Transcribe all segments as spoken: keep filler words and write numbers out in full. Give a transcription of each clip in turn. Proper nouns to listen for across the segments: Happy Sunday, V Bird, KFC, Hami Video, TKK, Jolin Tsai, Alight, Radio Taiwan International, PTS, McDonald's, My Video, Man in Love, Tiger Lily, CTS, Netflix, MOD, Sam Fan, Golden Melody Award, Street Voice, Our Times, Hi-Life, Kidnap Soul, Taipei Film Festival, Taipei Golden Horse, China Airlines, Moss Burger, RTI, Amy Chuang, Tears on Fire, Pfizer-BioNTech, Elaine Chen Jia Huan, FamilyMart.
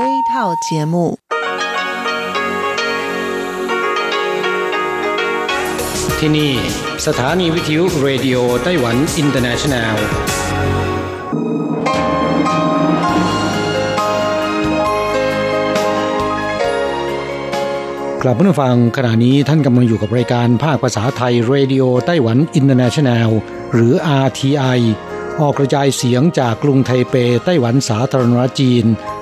A 套节目ที่นี่สถานีวิทยุเรดิโอไต้หวันอินเตอร์เนชั่นแนลกลับมาฟังขณะนี้ท่านกำลังอยู่กับรายการภาคภาษาไทยเรดิโอไต้หวันอินเตอร์เนชั่นแนลหรือ อาร์ ที ไอ ออกกระจายเสียงจากกรุงไทเปไต้หวันสาธารณรัฐจีน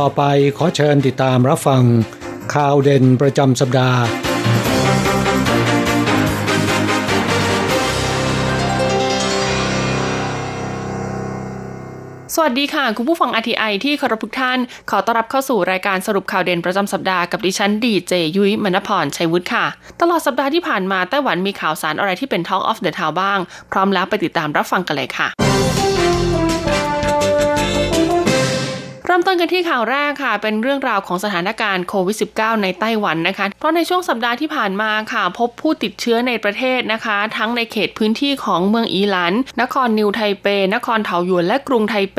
ต่อไปขอเชิญติดตามรับฟังข่าวเด่นประจำสัปดาห์สวัสดีค่ะคุณผู้ฟัง อาร์ ที ไอ ที่เคารพทุกท่านขอต้อนรับเข้าสู่รายการสรุปข่าวเด่นประจำสัปดาห์กับดิฉันดีเจยุ้ยมณพรชัยวุฒิค่ะตลอดสัปดาห์ที่ผ่านมาไต้หวันมีข่าวสารอะไรที่เป็น Talk of the Town บ้างพร้อมแล้วไปติดตามรับฟังกันเลยค่ะเริ่มต้นกันที่ข่าวแรกค่ะเป็นเรื่องราวของสถานการณ์โควิด สิบเก้า ในไต้หวันนะคะเพราะในช่วงสัปดาห์ที่ผ่านมาค่ะพบผู้ติดเชื้อในประเทศนะคะทั้งในเขตพื้นที่ของเมืองอีหลันนครนิวไทเปนครเถาหยวนและกรุงไทเป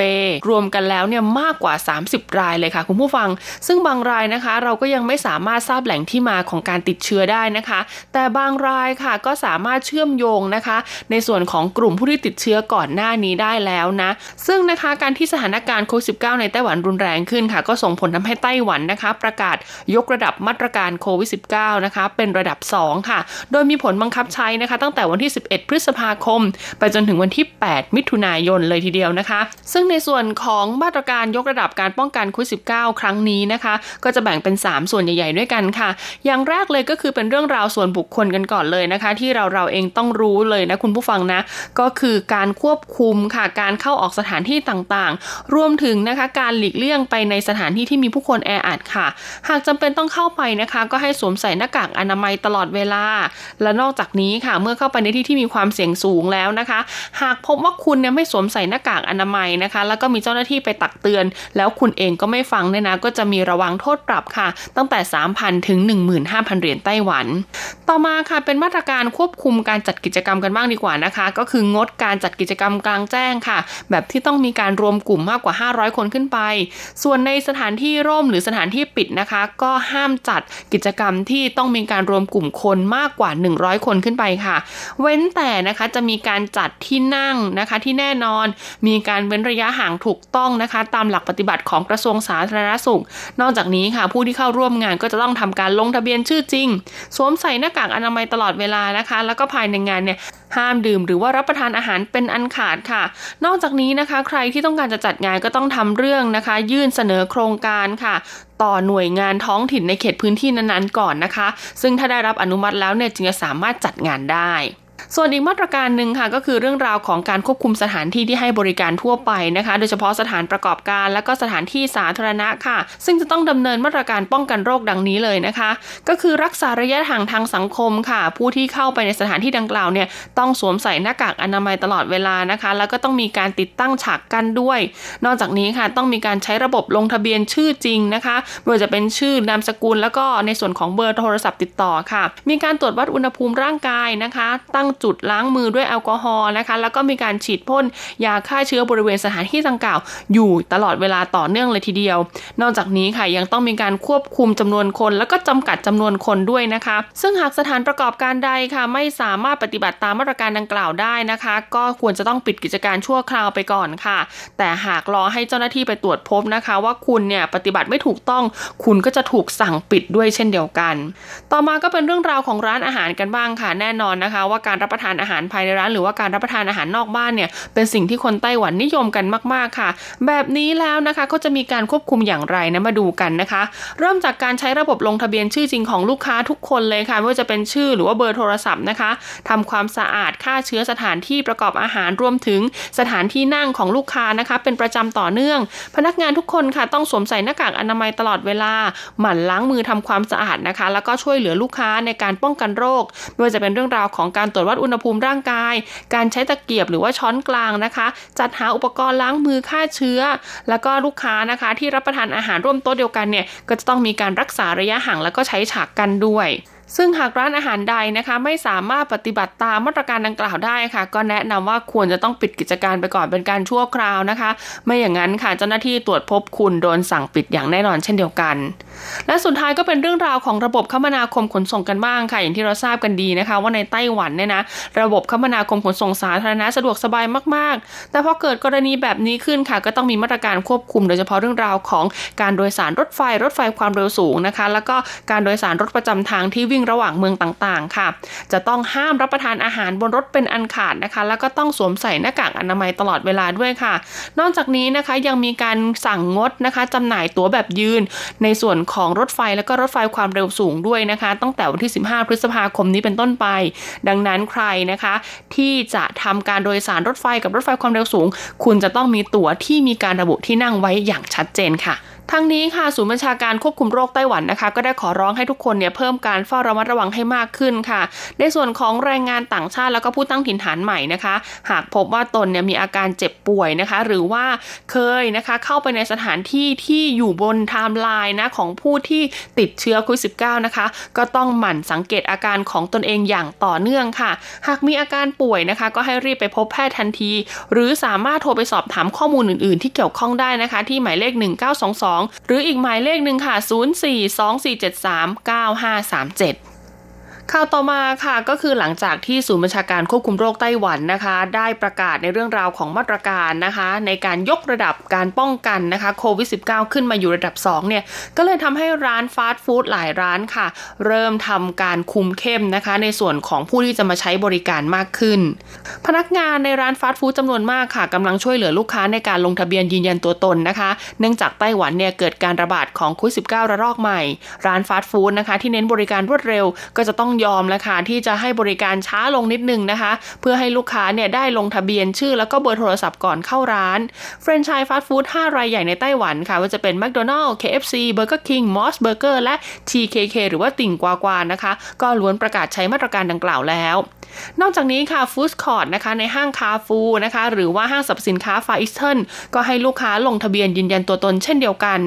รวมกันแล้วเนี่ยมากกว่าสามสิบรายเลยค่ะคุณผู้ฟังซึ่งบางรายนะคะเราก็ยังไม่สามารถทราบแหล่งที่มาของการติดเชื้อได้นะคะแต่บางรายค่ะก็สามารถเชื่อมโยงนะคะในส่วนของกลุ่มผู้ที่ติดเชื้อก่อนหน้านี้ได้แล้วนะซึ่งนะคะการที่สถานการณ์โควิด สิบเก้า ในไต้หวันรุนแรงขึ้นค่ะก็ส่งผลทำให้ไต้หวันนะคะประกาศยกระดับมาตรการโควิด สิบเก้า นะคะเป็นระดับสองค่ะโดยมีผลบังคับใช้นะคะตั้งแต่วันที่สิบเอ็ดพฤษภาคมไปจนถึงวันที่แปดมิถุนายนเลยทีเดียวนะคะซึ่งในส่วนของมาตรการยกระดับการป้องกันโควิด สิบเก้า ครั้งนี้นะคะก็จะแบ่งเป็นสามส่วนใหญ่ๆด้วยกันค่ะอย่างแรกเลยก็คือเป็นเรื่องราวส่วนบุคคลกันก่อนเลยนะคะที่เราเราเองต้องรู้เลยนะคุณผู้ฟังนะก็คือการควบคุมค่ะการเข้าออกสถานที่ต่างๆรวมถึงนะคะการหลีกเลี่ยงไปในสถานที่ที่มีผู้คนแออัดค่ะหากจำเป็นต้องเข้าไปนะคะก็ให้สวมใส่หน้ากากอนามัยตลอดเวลาและนอกจากนี้ค่ะเมื่อเข้าไปในที่ที่มีความเสี่ยงสูงแล้วนะคะหากพบว่าคุณเนี่ยไม่สวมใส่หน้ากากอนามัยนะคะแล้วก็มีเจ้าหน้าที่ไปตักเตือนแล้วคุณเองก็ไม่ฟังเนี่ยนะก็จะมีระวังโทษปรับค่ะตั้งแต่ สามพัน ถึง หนึ่งหมื่นห้าพัน เหรียญไต้หวันต่อมาค่ะเป็นมาตรการควบคุมการจัดกิจกรรมกันบ้างดีกว่านะคะก็คืองดการจัดกิจกรรมกลางแจ้งค่ะแบบที่ต้องมีการรวมกลุ่มมากกว่าห้าร้อยคนขึ้นไปส่วนในสถานที่ร่มหรือสถานที่ปิดนะคะก็ห้ามจัดกิจกรรมที่ต้องมีการรวมกลุ่มคนมากกว่าหนึ่งร้อยคนขึ้นไปค่ะเว้นแต่นะคะจะมีการจัดที่นั่งนะคะที่แน่นอนมีการเว้นระยะห่างถูกต้องนะคะตามหลักปฏิบัติของกระทรวงสาธารณสุขนอกจากนี้ค่ะผู้ที่เข้าร่วมงานก็จะต้องทำการลงทะเบียนชื่อจริงสวมใส่หน้ากากอนามัยตลอดเวลานะคะแล้วก็ภายในงานเนี่ยห้ามดื่มหรือว่ารับประทานอาหารเป็นอันขาดค่ะนอกจากนี้นะคะใครที่ต้องการจะจัดงานก็ต้องทำเรื่องนะคะยื่นเสนอโครงการค่ะต่อหน่วยงานท้องถิ่นในเขตพื้นที่นั้นๆก่อนนะคะซึ่งถ้าได้รับอนุมัติแล้วเนี่ยจึงจะสามารถจัดงานได้ส่วนอีกมาตรการหนึ่งค่ะก็คือเรื่องราวของการควบคุมสถานที่ที่ให้บริการทั่วไปนะคะโดยเฉพาะสถานประกอบการและก็สถานที่สาธารณะค่ะซึ่งจะต้องดำเนินมาตรการป้องกันโรคดังนี้เลยนะคะก็คือรักษาระยะห่างทางสังคมค่ะผู้ที่เข้าไปในสถานที่ดังกล่าวเนี่ยต้องสวมใส่หน้ากากอนามัยตลอดเวลานะคะแล้วก็ต้องมีการติดตั้งฉากกั้นด้วยนอกจากนี้ค่ะต้องมีการใช้ระบบลงทะเบียนชื่อจริงนะคะไม่ว่าจะเป็นชื่อนามสกุลแล้วก็ในส่วนของเบอร์โทรศัพท์ติดต่อค่ะมีการตรวจวัดอุณหภูมิร่างกายนะคะตั้งจุดล้างมือด้วยแอลกอฮอล์นะคะแล้วก็มีการฉีดพ่นยาฆ่าเชื้อบริเวณสถานที่ดังกล่าวอยู่ตลอดเวลาต่อเนื่องเลยทีเดียวนอกจากนี้ค่ะยังต้องมีการควบคุมจำนวนคนแล้วก็จำกัดจำนวนคนด้วยนะคะซึ่งหากสถานประกอบการใดค่ะไม่สามารถปฏิบัติตามมาตรการดังกล่าวได้นะคะก็ควรจะต้องปิดกิจการชั่วคราวไปก่อนค่ะแต่หากรอให้เจ้าหน้าที่ไปตรวจพบนะคะว่าคุณเนี่ยปฏิบัติไม่ถูกต้องคุณก็จะถูกสั่งปิดด้วยเช่นเดียวกันต่อมาก็เป็นเรื่องราวของร้านอาหารกันบ้างค่ะแน่นอนนะคะว่าการ การรับประทานอาหารภายในร้านหรือว่าการรับประทานอาหารนอกบ้านเนี่ยเป็นสิ่งที่คนไต้หวันนิยมกันมากๆค่ะแบบนี้แล้วนะคะก็จะมีการควบคุมอย่างไรนะมาดูกันนะคะเริ่มจากการใช้ระบบลงทะเบียนชื่อจริงของลูกค้าทุกคนเลยค่ะไม่ว่าจะเป็นชื่อหรือว่าเบอร์โทรศัพท์นะคะทำความสะอาดฆ่าเชื้อสถานที่ประกอบอาหารรวมถึงสถานที่นั่งของลูกค้านะคะเป็นประจำต่อเนื่องพนักงานทุกคนค่ะต้องสวมใส่หน้ากากอนามัยตลอดเวลาหมั่นล้างมือทำความสะอาดนะคะแล้วก็ช่วยเหลือลูกค้าในการป้องกันโรคไม่ว่าจะเป็นเรื่องราวของการตรวจวัดอุณหภูมิร่างกายการใช้ตะเกียบหรือว่าช้อนกลางนะคะจัดหาอุปกรณ์ล้างมือฆ่าเชื้อแล้วก็ลูกค้านะคะที่รับประทานอาหารร่วมโต๊ะเดียวกันเนี่ยก็จะต้องมีการรักษาระยะห่างแล้วก็ใช้ฉากกันด้วยซึ่งหากร้านอาหารใดนะคะไม่สามารถปฏิบัติตามมาตรการดังกล่าวได้ค่ะก็แนะนำว่าควรจะต้องปิดกิจการไปก่อนเป็นการชั่วคราวนะคะไม่อย่างนั้นค่ะเจ้าหน้าที่ตรวจพบคุณโดนสั่งปิดอย่างแน่นอนเช่นเดียวกันและสุดท้ายก็เป็นเรื่องราวของระบบคมนาคมขนส่งกันบ้างค่ะอย่างที่เราทราบกันดีนะคะว่าในไต้หวันเนี่ยนะระบบคมนาคมขนส่งสาธารณะสะดวกสบายมากๆแต่พอเกิดกรณีแบบนี้ขึ้นค่ะก็ต้องมีมาตรการควบคุมโดยเฉพาะเรื่องราวของการโดยสารรถไฟรถไฟความเร็วสูงนะคะแล้วก็การโดยสารรถประจำทางที่วิ่งระหว่างเมืองต่างๆค่ะจะต้องห้ามรับประทานอาหารบนรถเป็นอันขาดนะคะแล้วก็ต้องสวมใส่หน้ากากอนามัยตลอดเวลาด้วยค่ะนอกจากนี้นะคะยังมีการสั่งงดนะคะจำหน่ายตั๋วแบบยืนในส่วนของรถไฟและก็รถไฟความเร็วสูงด้วยนะคะตั้งแต่วันที่สิบห้าพฤษภาคมนี้เป็นต้นไปดังนั้นใครนะคะที่จะทำการโดยสารรถไฟกับรถไฟความเร็วสูงคุณจะต้องมีตั๋วที่มีการระบุที่นั่งไว้อย่างชัดเจนค่ะทั้งนี้ค่ะศูนย์บัญชาการควบคุมโรคไต้หวันนะคะก็ได้ขอร้องให้ทุกคนเนี่ยเพิ่มการเฝ้าระมัดระวังให้มากขึ้นค่ะในส่วนของแรงงานต่างชาติแล้วก็ผู้ตั้งถิ่นฐานใหม่นะคะหากพบว่าตนเนี่ยมีอาการเจ็บป่วยนะคะหรือว่าเคยนะคะเข้าไปในสถานที่ที่อยู่บนไทม์ไลน์นะของผู้ที่ติดเชื้อโควิด สิบเก้า นะคะก็ต้องหมั่นสังเกตอาการของตนเองอย่างต่อเนื่องค่ะหากมีอาการป่วยนะคะก็ให้รีบไปพบแพทย์ทันทีหรือสามารถโทรไปสอบถามข้อมูลอื่นๆที่เกี่ยวข้องได้นะคะที่หมายเลขหนึ่งเก้าสองสองหรืออีกหมายเลขหนึ่งค่ะศูนย์ สี่ สอง สี่ เจ็ด สาม เก้า ห้า สาม เจ็ดข่าวต่อมาค่ะก็คือหลังจากที่ศูนย์บัญชาการควบคุมโรคไต้หวันนะคะได้ประกาศในเรื่องราวของมาตรการนะคะในการยกระดับการป้องกันนะคะโควิด สิบเก้า ขึ้นมาอยู่ระดับสองเนี่ยก็เลยทำให้ร้านฟาสต์ฟู้ดหลายร้านค่ะเริ่มทำการคุมเข้มนะคะในส่วนของผู้ที่จะมาใช้บริการมากขึ้นพนักงานในร้านฟาสต์ฟู้ดจำนวนมากค่ะกำลังช่วยเหลือลูกค้าในการลงทะเบียนยืนยันตัวตนนะคะเนื่องจากไต้หวันเนี่ยเกิดการระบาดของโควิด สิบเก้า ระลอกใหม่ร้านฟาสต์ฟู้ดนะคะที่เน้นบริการรวดเร็วก็จะต้องยอมแล้วค่ะที่จะให้บริการช้าลงนิดนึงนะคะเพื่อให้ลูกค้าเนี่ยได้ลงทะเบียนชื่อแล้วก็เบอร์โทรศัพท์ก่อนเข้าร้านแฟรนไชส์ฟาสต์ฟู้ดห้ารายใหญ่ในไต้หวันค่ะว่าจะเป็น McDonald's เค เอฟ ซี Burger King Moss Burger และ ที เค เค หรือว่าติ่งกวากวานะคะก็ล้วนประกาศใช้มาตรการดังกล่าวแล้วนอกจากนี้ค่ะฟู้ดคอร์ทนะคะในห้างคาฟูนะคะหรือว่าห้างสรรพสินค้าฟาอิสเทิร์นก็ให้ลูกค้าลงทะเบียนยืนยันตัวตนเช่นเดียวกัน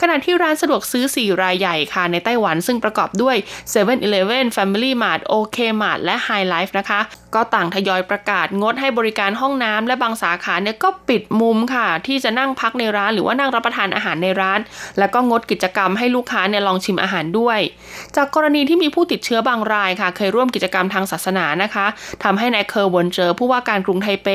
ขณะที่ร้านสะดวกซื้อสี่รายใหญ่ค่ะในไต้หวันซึ่งประกอบด้วย เซเว่น อีเลฟเว่น FamilyMart โอ เค Mart และ Hi-Life นะคะก็ต่างทยอยประกาศงดให้บริการห้องน้ำและบางสาขาเนี่ยก็ปิดมุมค่ะที่จะนั่งพักในร้านหรือว่านั่งรับประทานอาหารในร้านแล้วก็งดกิจกรรมให้ลูกค้าเนี่ยลองชิมอาหารด้วยจากกรณีที่มีผู้ติดเชื้อบางรายค่ะเคยร่วมกิจกรรมทางศาสนานะคะทำให้นายเคอร์วนเจอผู้ว่าการกรุงไทเป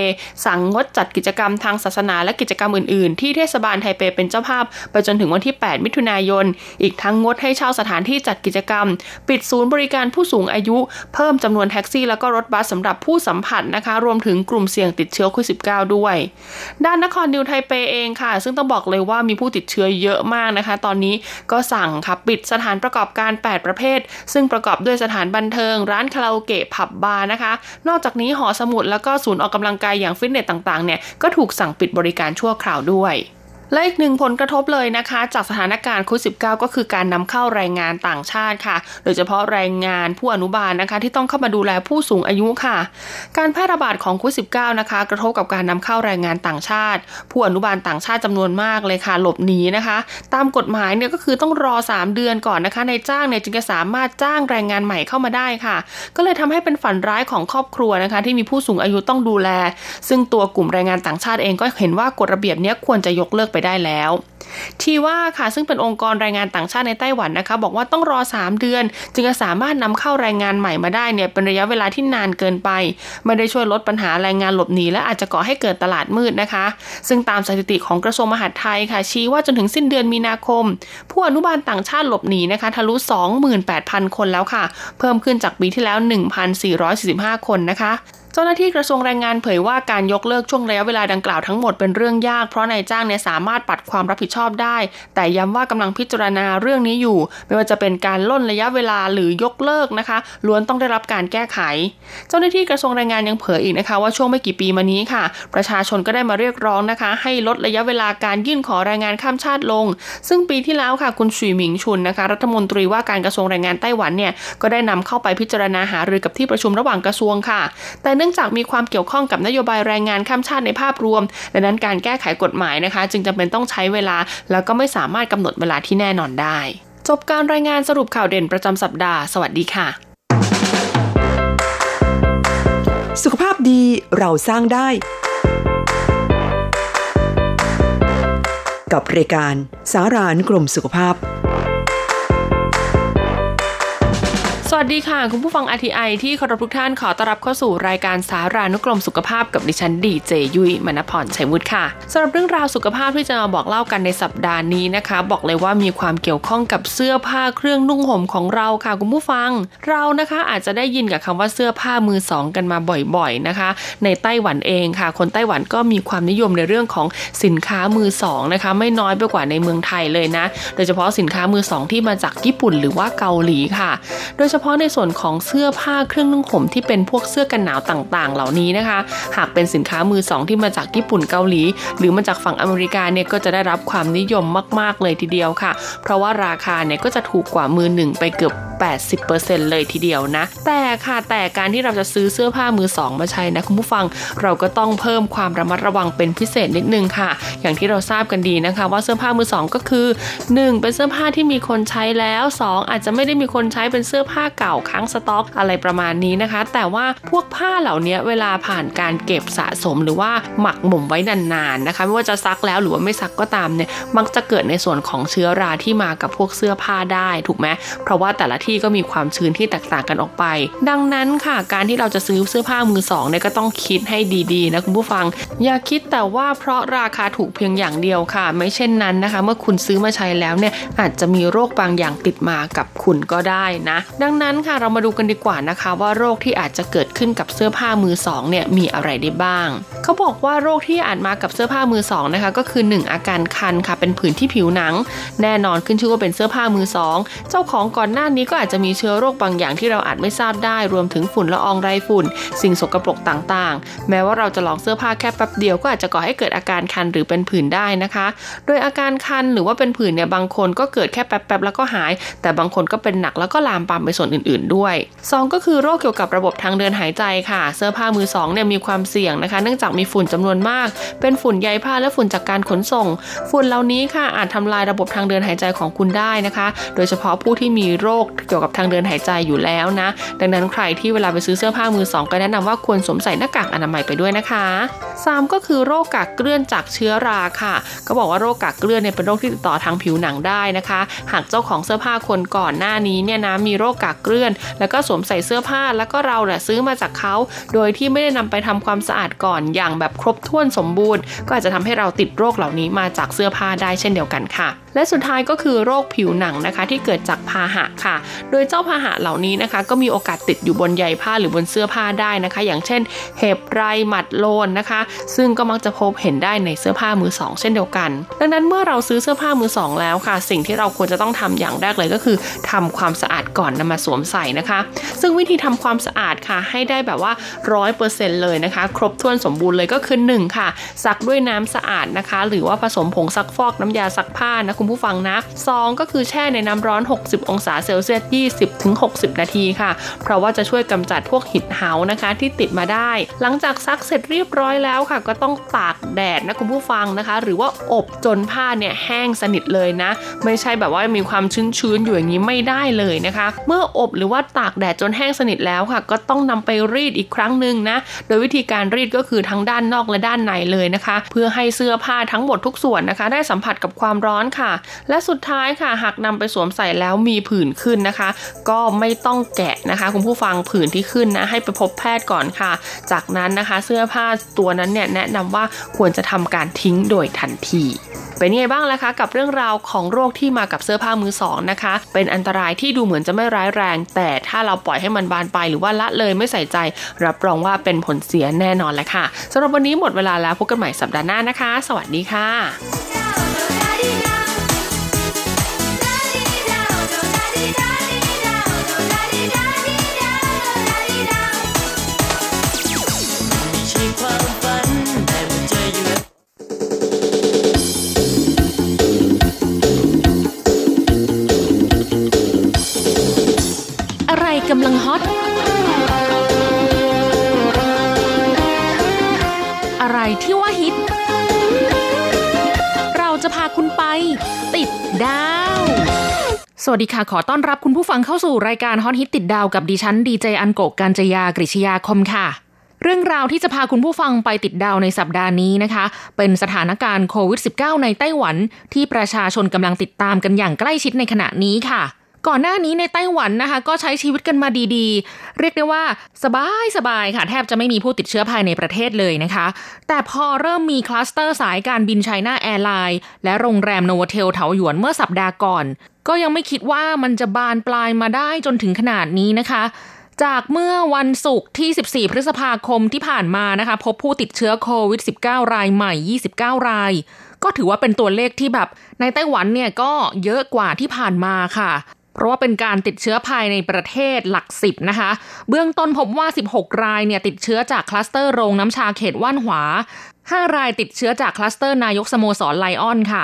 สั่งงดจัดกิจกรรมทางศาสนาและกิจกรรมอื่นๆที่เทศบาลไทเปเป็นเจ้าภาพไปจนถึงวันที่แปดมิถุนายนอีกทั้งงดให้เช่าสถานที่จัดกิจกรรมปิดศูนย์บริการผู้สูงอายุเพิ่มจำนวนแท็กซี่แล้วก็รถบัสสำหรับผู้สัมผัสนะคะรวมถึงกลุ่มเสี่ยงติดเชื้อโควิด สิบเก้า ด้วยด้านนครนิวไทเปเองค่ะซึ่งต้องบอกเลยว่ามีผู้ติดเชื้อเยอะมากนะคะตอนนี้ก็สั่งค่ะปิดสถานประกอบการแปดประเภทซึ่งประกอบด้วยสถานบันเทิงร้านคาราโอเกะผับบาร์นะคะนอกจากนี้หอสมุดแล้วก็ศูนย์ออกกำลังกายอย่างฟิตเนสต่างๆเนี่ยก็ถูกสั่งปิดบริการชั่วคราวด้วยและอีกหนึ่งผลกระทบเลยนะคะจากสถานการณ์โควิด สิบเก้า ก็คือการนำเข้าแรงงานต่างชาติค่ะโดยเฉพาะแรงงานผู้อนุบาลนะคะที่ต้องเข้ามาดูแลผู้สูงอายุค่ะการแพร่ระบาดของโควิด สิบเก้า นะคะกระทบกับการนำเข้าแรงงานต่างชาติผู้อนุบาลต่างชาติจำนวนมากเลยค่ะหลบหนีนะคะตามกฎหมายเนี่ยก็คือต้องรอสามเดือนก่อนนะคะนายจ้างเนี่ยจึงจะสามารถจ้างแรงงานใหม่เข้ามาได้ค่ะก็เลยทำให้เป็นฝันร้ายของครอบครัวนะคะที่มีผู้สูงอายุต้องดูแลซึ่งตัวกลุ่มแรงงานต่างชาติเองก็เห็นว่ากฎระเบียบเนี้ยควรจะยกเลิกไป ได้แล้วทีว่าค่ะซึ่งเป็นองค์กรแรงงานต่างชาติในไต้หวันนะคะบอกว่าต้องรอสามเดือนจึงจะสามารถนำเข้าแรงงานใหม่มาได้เนี่ยเป็นระยะเวลาที่นานเกินไปไม่ได้ช่วยลดปัญหาแรงงานหลบหนีและอาจจะก่อให้เกิดตลาดมืดนะคะซึ่งตามสถิติของกระทรวงมหาดไทยค่ะชี้ว่าจนถึงสิ้นเดือนมีนาคมผู้อนุบาลต่างชาติหลบหนีนะคะทะลุ สองหมื่นแปดพัน คนแล้วค่ะเพิ่มขึ้นจากปีที่แล้ว หนึ่งพันสี่ร้อยสี่สิบห้า คนนะคะเจ้าหน้าที่กระทรวงแรงงานเผยว่าการยกเลิกช่วงระยะเวลาดังกล่าวทั้งหมดเป็นเรื่องยากเพราะนายจ้างเนี่ยสามารถปัดความรับผิดชอบได้แต่ย้ำว่ากำลังพิจารณาเรื่องนี้อยู่ไม่ว่าจะเป็นการล่นระยะเวลาหรือยกเลิกนะคะล้วนต้องได้รับการแก้ไขเจ้าหน้าที่กระทรวงแรงงานยังเผยอีกนะคะว่าช่วงไม่กี่ปีมานี้ค่ะประชาชนก็ได้มาเรียกร้องนะคะให้ลดระยะเวลาการยื่นขอแรงงานข้ามชาติลงซึ่งปีที่แล้วค่ะคุณฉุยหมิงชุนนะคะรัฐมนตรีว่าการกระทรวงแรงงานไต้หวันเนี่ยก็ได้นำเข้าไปพิจารณาหารือกับที่ประชุมระหว่างกระทรวงค่ะแต่เนื่องจากมีความเกี่ยวข้องกับนโยบายแรงงานข้ามชาติในภาพรวมดังนั้นการแก้ไขกฎหมายนะคะจึงจำเป็นต้องใช้เวลาแล้วก็ไม่สามารถกำหนดเวลาที่แน่นอนได้จบการรายงานสรุปข่าวเด่นประจำสัปดาห์สวัสดีค่ะสุขภาพดีเราสร้างได้กับรายการสารานกรมสุขภาพสวัสดีค่ะคุณผู้ฟัง อาร์ ที ไอ ที่เคารพทุกท่านขอต้อนรับเข้าสู่รายการสารานุกรมสุขภาพกับดิฉันดีเจยุ้ยมณพรชัยวุฒิค่ะสำหรับเรื่องราวสุขภาพที่จะมาบอกเล่ากันในสัปดาห์นี้นะคะบอกเลยว่ามีความเกี่ยวข้องกับเสื้อผ้าเครื่องนุ่งห่มของเราค่ะคุณผู้ฟังเรานะคะอาจจะได้ยินกับคำว่าเสื้อผ้ามือสองกันมาบ่อยๆนะคะในไต้หวันเองค่ะคนไต้หวันก็มีความนิยมในเรื่องของสินค้ามือสองนะคะไม่น้อยไปกว่าในเมืองไทยเลยนะโดยเฉพาะสินค้ามือสองที่มาจากญี่ปุ่นหรือว่าเกาหลีค่ะโดยเฉพาะในส่วนของเสื้อผ้าเครื่องนุ่งห่มที่เป็นพวกเสื้อกันหนาวต่างๆเหล่านี้นะคะหากเป็นสินค้ามือสองที่มาจากญี่ปุ่นเกาหลีหรือมาจากฝั่งอเมริกาเนี่ยก็จะได้รับความนิยมมากๆเลยทีเดียวค่ะเพราะว่าราคาเนี่ยก็จะถูกกว่ามือหนึ่งไปเกือบแปดสิบเปอร์เซ็นต์ เลยทีเดียวนะแต่ค่ะแต่การที่เราจะซื้อเสื้อผ้ามือสองมาใช้นะคุณผู้ฟังเราก็ต้องเพิ่มความระมัดระวังเป็นพิเศษนิดนึงค่ะอย่างที่เราทราบกันดีนะคะว่าเสื้อผ้ามือสองก็คือหนึ่งเป็นเสื้อผ้าที่มีคนใช้แล้วสองอาจจะไม่ได้มีคนใช้เป็นเสื้อผ้าเก่าค้างสต็อกอะไรประมาณนี้นะคะแต่ว่าพวกผ้าเหล่านี้เวลาผ่านการเก็บสะสมหรือว่าหมักหมมไว้นานๆนะคะไม่ว่าจะซักแล้วหรือว่าไม่ซักก็ตามเนี่ยมักจะเกิดในส่วนของเชื้อราที่มากับพวกเสื้อผ้าได้ถูกไหมเพราะว่าแต่ละที่ก็มีความชื้นที่แตกต่างกันออกไปดังนั้นค่ะการที่เราจะซื้อเสื้อผ้ามือสองเนี่ยก็ต้องคิดให้ดีๆนะคุณผู้ฟังอย่าคิดแต่ว่าเพราะราคาถูกเพียงอย่างเดียวค่ะไม่เช่นนั้นนะคะเมื่อคุณซื้อมาใช้แล้วเนี่ยอาจจะมีโรคบางอย่างติดมากับคุณก็ได้นะดังนั้นค่ะเรามาดูกันดีกว่านะคะว่าโรคที่อาจจะเกิดขึ้นกับเสื้อผ้ามือสองเนี่ยมีอะไรได้บ้างเขาบอกว่าโรคที่อาจมากับเสื้อผ้ามือสองนะคะก็คือหนึ่งอาการคันค่ะเป็นผื่นที่ผิวหนังแน่นอนขึ้นชื่อว่าเป็นเสื้อผ้ามือสองเจ้าของก่อนหน้านี้ก็อาจจะมีเชื้อโรคบางอย่างที่เราอาจไม่ทราบได้รวมถึงฝุ่นละอองไรฝุ่นสิ่งสกปรกต่างๆแม้ว่าเราจะลองเสื้อผ้าแค่แป๊บเดียวก็อาจจะก่อให้เกิดอาการคันหรือเป็นผื่นได้นะคะโดยอาการคันหรือว่าเป็นผื่นเนี่ยบางคนก็เกิดแค่แป๊บๆแล้วก็หายแต่บางคนก็เป็นหนักแล้วก็ลามปามไปส่วนอื่นๆด้วยสองก็คือโรคเกี่ยวกับระบบทางเดินหายใจค่ะเสื้อผ้ามือสองเนี่ยมีความเสี่ยงนะคะเนื่องจากมีฝุ่นจำนวนมากเป็นฝุ่นใยผ้าและฝุ่นจากการขนส่งฝุ่นเหล่านี้ค่ะอาจทำลายระบบทางเดินหายใจของคุณได้นะคะโดยเฉพาะผู้ที่มีโรคเกี่ยวกับทางเดินหายใจอยู่แล้วนะดังนั้นใครที่เวลาไปซื้อเสื้อผ้ามือสองก็แนะนำว่าควรสวมใส่หน้ากากอนามัยไปด้วยนะคะสามก็คือโรคกากเกลื่อนจากเชื้อราค่ะก็บอกว่าโรคกากเกลื่อนเนี่ยเป็นโรคที่ติดต่อทางผิวหนังได้นะคะหากเจ้าของเสื้อผ้าคนก่อนหน้านี้เนี่ยนะมีโรคกากเกลื่อนแล้วก็สวมใส่เสื้อผ้าแล้วก็เราเนี่ยซื้อมาจากเขาโดยที่ไม่ได้นำไปทำความสะอาดก่อนอย่างแบบครบถ้วนสมบูรณ์ก็อาจจะทำให้เราติดโรคเหล่านี้มาจากเสื้อผ้าได้เช่นเดียวกันค่ะและสุดท้ายก็คือโรคผิวหนังนะคะที่เกิดจากพาหะค่ะโดยเจ้าพาหะเหล่านี้นะคะก็มีโอกาสติดอยู่บนใยผ้าหรือบนเสื้อผ้าได้นะคะอย่างเช่นเห็บไรหมัดโลนนะคะซึ่งก็มักจะพบเห็นได้ในเสื้อผ้ามือสองเช่นเดียวกันดังนั้นเมื่อเราซื้อเสื้อผ้ามือสองแล้วค่ะสิ่งที่เราควรจะต้องทำอย่างแรกเลยก็คือทำความสะอาดก่อนนำมาสวมใส่นะคะซึ่งวิธีทำความสะอาดค่ะให้ได้แบบว่า ร้อยเปอร์เซ็นต์ เลยนะคะครบถ้วนสมบูรณ์เลยก็คือหนึ่งค่ะซักด้วยน้ำสะอาดนะคะหรือว่าผสมผงซักฟอกน้ำยาซักผ้านะ คุณผู้ฟังนะสองก็คือแช่ในน้ำร้อนหกสิบองศาเซลเซียส ยี่สิบถึงหกสิบ นาทีค่ะเพราะว่าจะช่วยกำจัดพวกหินเหานะคะที่ติดมาได้หลังจากซักเสร็จเรียบร้อยแล้วค่ะก็ต้องตากแดดนะคุณผู้ฟังนะคะหรือว่าอบจนผ้าเนี่ยแห้งสนิทเลยนะไม่ใช่แบบว่ามีความชื้นๆอยู่อย่างนี้ไม่ได้เลยนะคะเมื่ออบหรือว่าตากแดดจนแห้งสนิทแล้วค่ะก็ต้องนำไปรีดอีกครั้งนึงนะโดยวิธีการรีดก็คือทั้งด้านนอกและด้านในเลยนะคะเพื่อให้เสื้อผ้าทั้งหมดทุกส่วนนะคะได้สัมผัสกับความร้อนค่ะและสุดท้ายค่ะหากนำไปสวมใส่แล้วมีผื่นขึ้นนะคะก็ไม่ต้องแกะนะคะคุณผู้ฟังผื่นที่ขึ้นนะให้ไปพบแพทย์ก่อนค่ะจากนั้นนะคะเสื้อผ้าตัวนั้นเนี่ยแนะนำว่าควรจะทำการทิ้งโดยทันทีเป็นยังไงบ้างล่ะคะกับเรื่องราวของโรคที่มากับเสื้อผ้ามือสองนะคะเป็นอันตรายที่ดูเหมือนจะไม่ร้ายแรงแต่ถ้าเราปล่อยให้มันบานไปหรือว่าละเลยไม่ใส่ใจรับรองว่าเป็นผลเสียแน่นอนแหละค่ะสำหรับวันนี้หมดเวลาแล้วพบกันใหม่สัปดาห์หน้านะคะสวัสดีค่ะกำลังฮอตอะไรที่ว่าฮิตเราจะพาคุณไปติดดาวสวัสดีค่ะขอต้อนรับคุณผู้ฟังเข้าสู่รายการฮอตฮิตติดดาวกับดิฉันดีเจอันโกกกาญจยากฤษยาคมค่ะเรื่องราวที่จะพาคุณผู้ฟังไปติดดาวในสัปดาห์นี้นะคะเป็นสถานการณ์โควิด สิบเก้า ในไต้หวันที่ประชาชนกำลังติดตามกันอย่างใกล้ชิดในขณะนี้ค่ะก่อนหน้านี้ในไต้หวันนะคะก็ใช้ชีวิตกันมาดีๆเรียกได้ว่าสบายสบายค่ะแทบจะไม่มีผู้ติดเชื้อภายในประเทศเลยนะคะแต่พอเริ่มมีคลัสเตอร์สายการบิน China Airlines และโรงแรม Novotel เถาหยวนเมื่อสัปดาห์ก่อนก็ยังไม่คิดว่ามันจะบานปลายมาได้จนถึงขนาดนี้นะคะจากเมื่อวันศุกร์ที่สิบสี่พฤษภาคมที่ผ่านมานะคะพบผู้ติดเชื้อโควิด สิบเก้า รายใหม่ยี่สิบเก้ารายก็ถือว่าเป็นตัวเลขที่แบบในไต้หวันเนี่ยก็เยอะกว่าที่ผ่านมาค่ะเพราะว่าเป็นการติดเชื้อภายในประเทศหลักสิบนะคะเบื้องต้นพบว่าสิบหกรายเนี่ยติดเชื้อจากคลัสเตอร์โรงน้ำชาเขตว่านหวาห้ารายติดเชื้อจากคลัสเตอร์นายกสโมสรไลออนค่ะ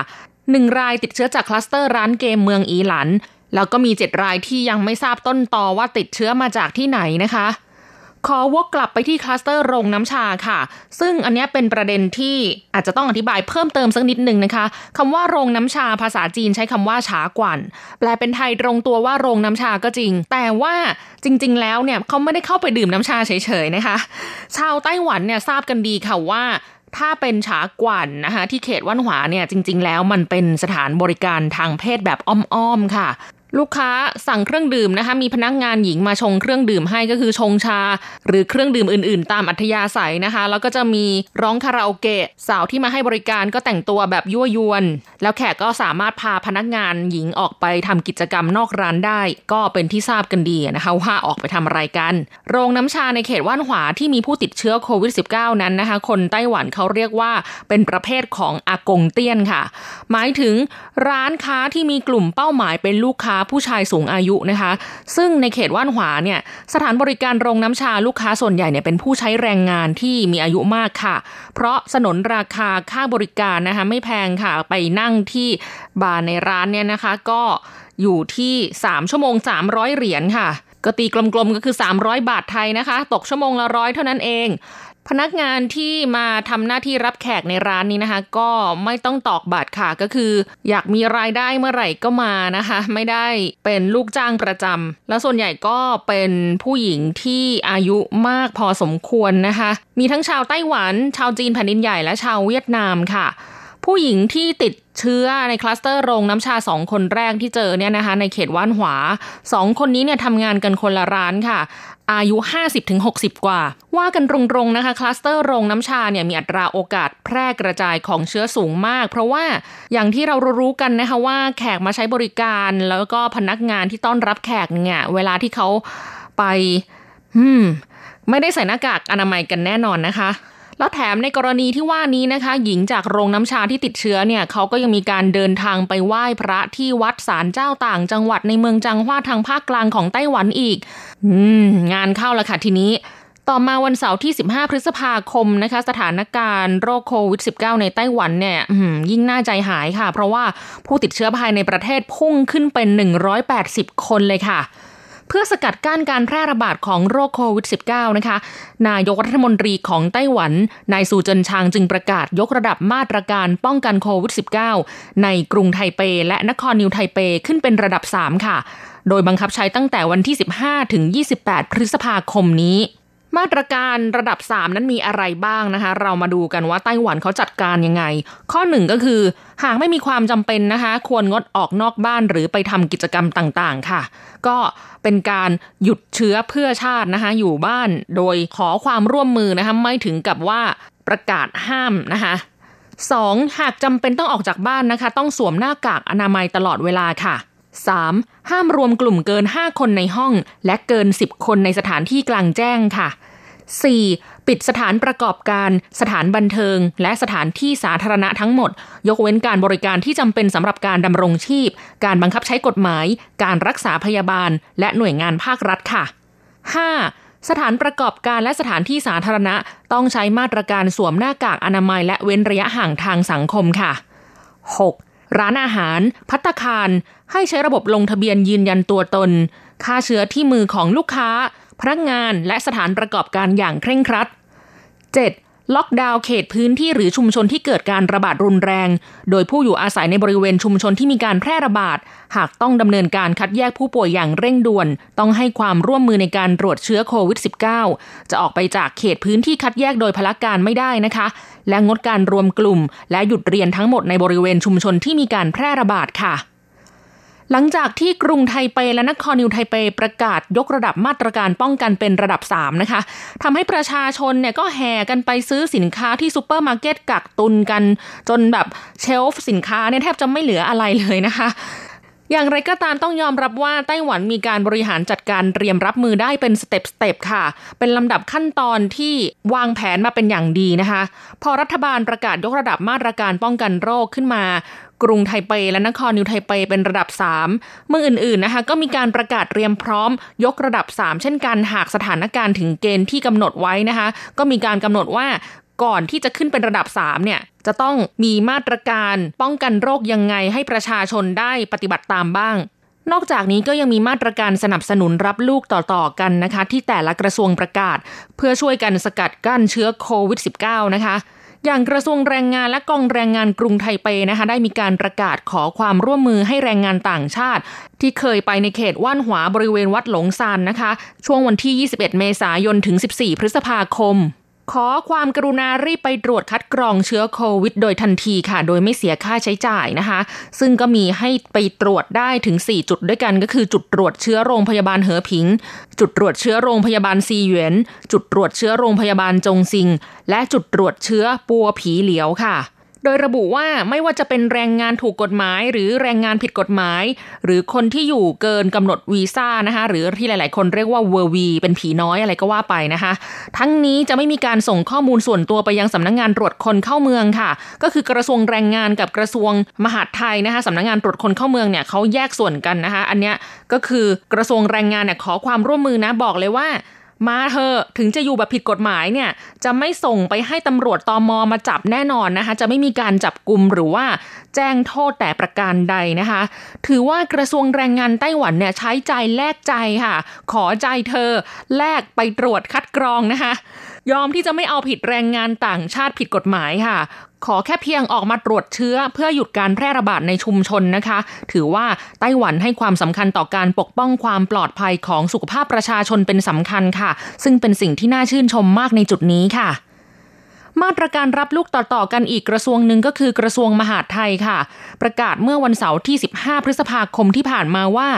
หนึ่งรายติดเชื้อจากคลัสเตอร์ร้านเกมเมืองอีหลันแล้วก็มีเจ็ดรายที่ยังไม่ทราบต้นตอว่าติดเชื้อมาจากที่ไหนนะคะขอวกกลับไปที่คลัสเตอร์โรงน้ำชาค่ะซึ่งอันนี้เป็นประเด็นที่อาจจะต้องอธิบายเพิ่มเติมสักนิดนึงนะคะคำว่าโรงน้ำชาภาษาจีนใช้คำว่าฉากวันแปลเป็นไทยตรงตัวว่าโรงน้ำชาก็จริงแต่ว่าจริงๆแล้วเนี่ยเขาไม่ได้เข้าไปดื่มน้ำชาเฉยๆนะคะชาวไต้หวันเนี่ยทราบกันดีค่ะว่าถ้าเป็นฉากวันนะคะที่เขตว่านหวาเนี่ยจริงๆแล้วมันเป็นสถานบริการทางเพศแบบอ้อมๆค่ะลูกค้าสั่งเครื่องดื่มนะคะมีพนักงานหญิงมาชงเครื่องดื่มให้ก็คือชงชาหรือเครื่องดื่มอื่นๆตามอัธยาศัยนะคะแล้วก็จะมีร้องคาราโอเกะสาวที่มาให้บริการก็แต่งตัวแบบยั่วยวนแล้วแขกก็สามารถพาพนักงานหญิงออกไปทำกิจกรรมนอกร้านได้ก็เป็นที่ทราบกันดีนะคะว่าออกไปทำอะไรกันโรงน้ำชาในเขตว่านหวาที่มีผู้ติดเชื้อโควิด สิบเก้า นั้นนะคะคนไต้หวันเขาเรียกว่าเป็นประเภทของอากงเตี้ยนค่ะหมายถึงร้านค้าที่มีกลุ่มเป้าหมายเป็นลูกค้าผู้ชายสูงอายุนะคะซึ่งในเขตว่านหวาเนี่ยสถานบริการโรงน้ำชาลูกค้าส่วนใหญ่เนี่ยเป็นผู้ใช้แรงงานที่มีอายุมากค่ะเพราะสนนราคาค่าบริการนะคะไม่แพงค่ะไปนั่งที่บาร์ในร้านเนี่ยนะคะก็อยู่ที่สามชั่วโมงสามร้อยเหรียญค่ะก็ตีกลมๆก็คือสามร้อยบาทไทยนะคะตกชั่วโมงละร้อยเท่านั้นเองพนักงานที่มาทำหน้าที่รับแขกในร้านนี้นะคะก็ไม่ต้องตอกบัตรค่ะก็คืออยากมีรายได้เมื่อไหร่ก็มานะคะไม่ได้เป็นลูกจ้างประจำแล้วส่วนใหญ่ก็เป็นผู้หญิงที่อายุมากพอสมควรนะคะมีทั้งชาวไต้หวันชาวจีนแผ่นดินใหญ่และชาวเวียดนามค่ะผู้หญิงที่ติดเชื้อในคลัสเตอร์โรงน้ำชาสองคนแรกที่เจอเนี่ยนะคะในเขตว่านหวาสองคนนี้เนี่ยทำงานกันคนละร้านค่ะอายุ ห้าสิบถึงหกสิบ กว่าว่ากันตรงๆนะคะคลัสเตอร์โรงน้ำชาเนี่ยมีอัตราโอกาสแพร่กระจายของเชื้อสูงมากเพราะว่าอย่างที่เรารู้กันนะคะว่าแขกมาใช้บริการแล้วก็พนักงานที่ต้อนรับแขกเนี่ยเวลาที่เขาไปอืมไม่ได้ใส่หน้ากากอนามัยกันแน่นอนนะคะแล้วแถมในกรณีที่ว่านี้นะคะหญิงจากโรงน้ำชาที่ติดเชื้อเนี่ยเขาก็ยังมีการเดินทางไปไหว้พระที่วัดศาลเจ้าต่างจังหวัดในเมืองจังหวัดทางภาคกลางของไต้หวันอีกอืมงานเข้าละค่ะทีนี้ ต่อมาวันเสาร์ที่สิบห้าพฤษภาคมนะคะสถานการณ์โรคโควิด สิบเก้า ในไต้หวันเนี่ยยิ่งน่าใจหายค่ะเพราะว่าผู้ติดเชื้อภายในประเทศพุ่งขึ้นเป็นหนึ่งร้อยแปดสิบคนเลยค่ะเพื่อสกัดกั้นการแพร่ระบาดของโรคโควิด สิบเก้า นะคะนายกรัฐมนตรีของไต้หวันนายซูเจินชางจึงประกาศยกระดับมาตรการป้องกันโควิด สิบเก้า ในกรุงไทเปและนครนิวไทเปขึ้นเป็นระดับสามค่ะโดยบังคับใช้ตั้งแต่วันที่สิบห้าถึงยี่สิบแปดพฤษภาคมนี้มาตรการระดับสามนั้นมีอะไรบ้างนะคะเรามาดูกันว่าไต้หวันเขาจัดการยังไงข้อหนึ่งก็คือหากไม่มีความจำเป็นนะคะควรงดออกนอกบ้านหรือไปทำกิจกรรมต่างๆค่ะก็เป็นการหยุดเชื้อเพื่อชาตินะคะอยู่บ้านโดยขอความร่วมมือนะคะไม่ถึงกับว่าประกาศห้ามนะคะสองหากจำเป็นต้องออกจากบ้านนะคะต้องสวมหน้ากากอนามัยตลอดเวลาค่ะสามห้ามรวมกลุ่มเกินห้าคนในห้องและเกินสิบคนในสถานที่กลางแจ้งค่ะสี่ปิดสถานประกอบการสถานบันเทิงและสถานที่สาธารณะทั้งหมดยกเว้นการบริการที่จำเป็นสำหรับการดำรงชีพการบังคับใช้กฎหมายการรักษาพยาบาลและหน่วยงานภาครัฐค่ะห้าสถานประกอบการและสถานที่สาธารณะต้องใช้มาตรการสวมหน้ากากอนามัยและเว้นระยะห่างทางสังคมค่ะหกร้านอาหารภัตตาคารให้ใช้ระบบลงทะเบียนยืนยันตัวตนฆ่าเชื้อที่มือของลูกค้าพนักงานและสถานประกอบการอย่างเคร่งครัด เจ็ด. ล็อกดาวน์เขตพื้นที่หรือชุมชนที่เกิดการระบาดรุนแรงโดยผู้อยู่อาศัยในบริเวณชุมชนที่มีการแพร่ระบาดหากต้องดำเนินการคัดแยกผู้ป่วยอย่างเร่งด่วนต้องให้ความร่วมมือในการตรวจเชื้อโควิด สิบเก้า จะออกไปจากเขตพื้นที่คัดแยกโดยพลการไม่ได้นะคะและงดการรวมกลุ่มและหยุดเรียนทั้งหมดในบริเวณชุมชนที่มีการแพร่ระบาดค่ะหลังจากที่กรุงไทเปและนครนิวไทเปประกาศยกระดับมาตรการป้องกันเป็นระดับสามนะคะทำให้ประชาชนเนี่ยก็แห่กันไปซื้อสินค้าที่ซุปเปอร์มาร์เก็ตกักตุนกันจนแบบเชลฟ์สินค้าเนี่ยแทบจะไม่เหลืออะไรเลยนะคะอย่างไรก็ตามต้องยอมรับว่าไต้หวันมีการบริหารจัดการเตรียมรับมือได้เป็นสเต็ปสเต็ปค่ะเป็นลำดับขั้นตอนที่วางแผนมาเป็นอย่างดีนะคะพอรัฐบาลประกาศยกระดับมาตรการป้องกันโรคขึ้นมากรุงไทเปและนครนิวไทเปเป็นระดับสามเมืองอื่นๆนะคะก็มีการประกาศเตรียมพร้อมยกระดับสามเช่นกันหากสถานการณ์ถึงเกณฑ์ที่กำหนดไว้นะคะก็มีการกำหนดว่าก่อนที่จะขึ้นเป็นระดับสามเนี่ยจะต้องมีมาตรการป้องกันโรคยังไงให้ประชาชนได้ปฏิบัติตามบ้างนอกจากนี้ก็ยังมีมาตรการสนับสนุนรับลูกต่อๆกันนะคะที่แต่ละกระทรวงประกาศเพื่อช่วยกันสกัดกั้นเชื้อโควิด สิบเก้า นะคะอย่างกระทรวงแรงงานและกองแรงงานกรุงไทเปนะคะได้มีการประกาศขอความร่วมมือให้แรงงานต่างชาติที่เคยไปในเขตว่านหวาบริเวณวัดหลงซานนะคะช่วงวันที่ยี่สิบเอ็ดเมษายนถึงสิบสี่พฤษภาคมขอความกรุณารีบไปตรวจคัดกรองเชื้อโควิดโดยทันทีค่ะโดยไม่เสียค่าใช้จ่ายนะคะซึ่งก็มีให้ไปตรวจได้ถึงสี่จุดด้วยกันก็คือจุดตรวจเชื้อโรงพยาบาลเหอผิงจุดตรวจเชื้อโรงพยาบาลซีหยวนจุดตรวจเชื้อโรงพยาบาลจงซิงและจุดตรวจเชื้อปัวผีเหลียวค่ะโดยระบุว่าไม่ว่าจะเป็นแรงงานถูกกฎหมายหรือแรงงานผิดกฎหมายหรือคนที่อยู่เกินกำหนดวีซ่านะคะหรือที่หลายๆคนเรียกว่าเวอร์วีเป็นผีน้อยอะไรก็ว่าไปนะคะทั้งนี้จะไม่มีการส่งข้อมูลส่วนตัวไปยังสำนักงานตรวจคนเข้าเมืองค่ะก็คือกระทรวงแรงงานกับกระทรวงมหาดไทยนะคะสำนักงานตรวจคนเข้าเมืองเนี่ยเขาแยกส่วนกันนะคะอันเนี้ยก็คือกระทรวงแรงงานเนี่ยขอความร่วมมือนะบอกเลยว่ามาเถอะถึงจะอยู่แบบผิดกฎหมายเนี่ยจะไม่ส่งไปให้ตำรวจตม.มาจับแน่นอนนะคะจะไม่มีการจับกุมหรือว่าแจ้งโทษแต่ประการใดนะคะถือว่ากระทรวงแรงงานไต้หวันเนี่ยใช้ใจแลกใจค่ะขอใจเธอแลกไปตรวจคัดกรองนะคะยอมที่จะไม่เอาผิดแรงงานต่างชาติผิดกฎหมายค่ะขอแค่เพียงออกมาตรวจเชื้อเพื่อหยุดการแพร่ระบาดในชุมชนนะคะถือว่าไต้หวันให้ความสำคัญต่อการปกป้องความปลอดภัยของสุขภาพประชาชนเป็นสำคัญค่ะซึ่งเป็นสิ่งที่น่าชื่นชมมากในจุดนี้ค่ะมาตรการรับลูกต่อๆกันอีกกระทรวงหนึ่งก็คือกระทรวงมหาดไทยค่ะประกาศเมื่อวันเสาร์ที่สิบห้าพฤษภาคมที่ผ่านมาว่า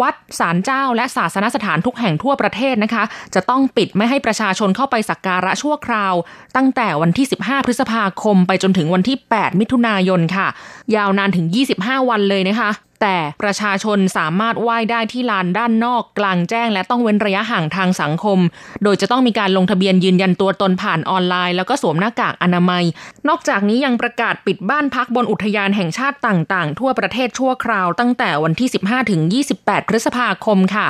วัดศาลเจ้าและศาสนสถานทุกแห่งทั่วประเทศนะคะจะต้องปิดไม่ให้ประชาชนเข้าไปสักการะชั่วคราวตั้งแต่วันที่สิบห้าพฤษภาคมไปจนถึงวันที่แปดมิถุนายนค่ะยาวนานถึงยี่สิบห้าวันเลยนะคะแต่ประชาชนสามารถไหว้ได้ที่ลานด้านนอกกลางแจ้งและต้องเว้นระยะห่างทางสังคมโดยจะต้องมีการลงทะเบียนยืนยันตัวตนผ่านออนไลน์แล้วก็สวมหน้ากากอนามัยนอกจากนี้ยังประกาศปิดบ้านพักบนอุทยานแห่งชาติต่างๆทั่วประเทศชั่วคราวตั้งแต่วันที่สิบห้าถึงยี่สิบแปดพฤษภาคมค่ะ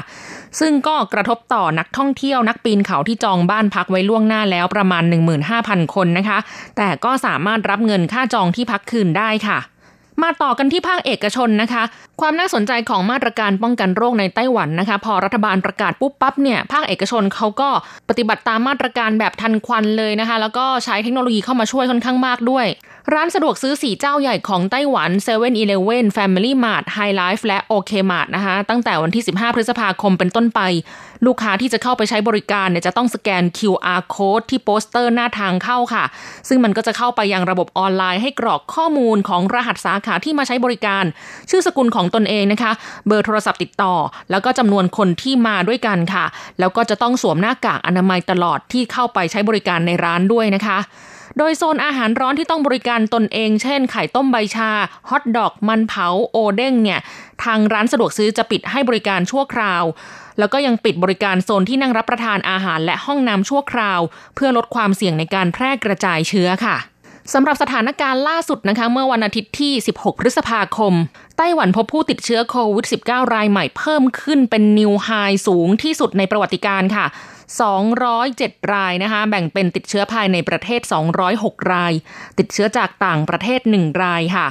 ซึ่งก็กระทบต่อนักท่องเที่ยวนักปีนเขาที่จองบ้านพักไว้ล่วงหน้าแล้วประมาณ หนึ่งหมื่นห้าพัน คนนะคะแต่ก็สามารถรับเงินค่าจองที่พักคืนได้ค่ะมาต่อกันที่ภาคเอกชนนะคะความน่าสนใจของมาตรการป้องกันโรคในไต้หวันนะคะพอรัฐบาลประกาศปุ๊บปั๊บเนี่ยภาคเอกชนเขาก็ปฏิบัติตามมาตรการแบบทันควันเลยนะคะแล้วก็ใช้เทคโนโลยีเข้ามาช่วยค่อนข้างมากด้วยร้านสะดวกซื้อสี่เจ้าใหญ่ของไต้หวัน เซเว่นอีเลฟเว่น FamilyMart Hi-Life และ OK Mart นะคะตั้งแต่วันที่สิบห้าพฤษภาคมเป็นต้นไปลูกค้าที่จะเข้าไปใช้บริการเนี่ยจะต้องสแกน คิว อาร์ Code ที่โปสเตอร์หน้าทางเข้าค่ะซึ่งมันก็จะเข้าไปยังระบบออนไลน์ให้กรอกข้อมูลของรหัสสาขาที่มาใช้บริการชื่อสกุลของตนเองนะคะเบอร์โทรศัพท์ติดต่อแล้วก็จำนวนคนที่มาด้วยกันค่ะแล้วก็จะต้องสวมหน้ากากอนามัยตลอดที่เข้าไปใช้บริการในร้านด้วยนะคะโดยโซนอาหารร้อนที่ต้องบริการตนเองเช่นไข่ต้มใบชาฮอทดอกมันเผาโอเด้งเนี่ยทางร้านสะดวกซื้อจะปิดให้บริการชั่วคราวแล้วก็ยังปิดบริการโซนที่นั่งรับประทานอาหารและห้องน้ำชั่วคราวเพื่อลดความเสี่ยงในการแพร่กระจายเชื้อค่ะสำหรับสถานการณ์ล่าสุดนะคะเมื่อวันอาทิตย์ที่สิบหกพฤษภาคมไต้หวันพบผู้ติดเชื้อโควิด สิบเก้า รายใหม่เพิ่มขึ้นเป็นนิวไฮสูงที่สุดในประวัติการค่ะสองร้อยเจ็ดรายนะคะแบ่งเป็นติดเชื้อภายในประเทศสองร้อยหกรายติดเชื้อจากต่างประเทศหนึ่งรายค่ะ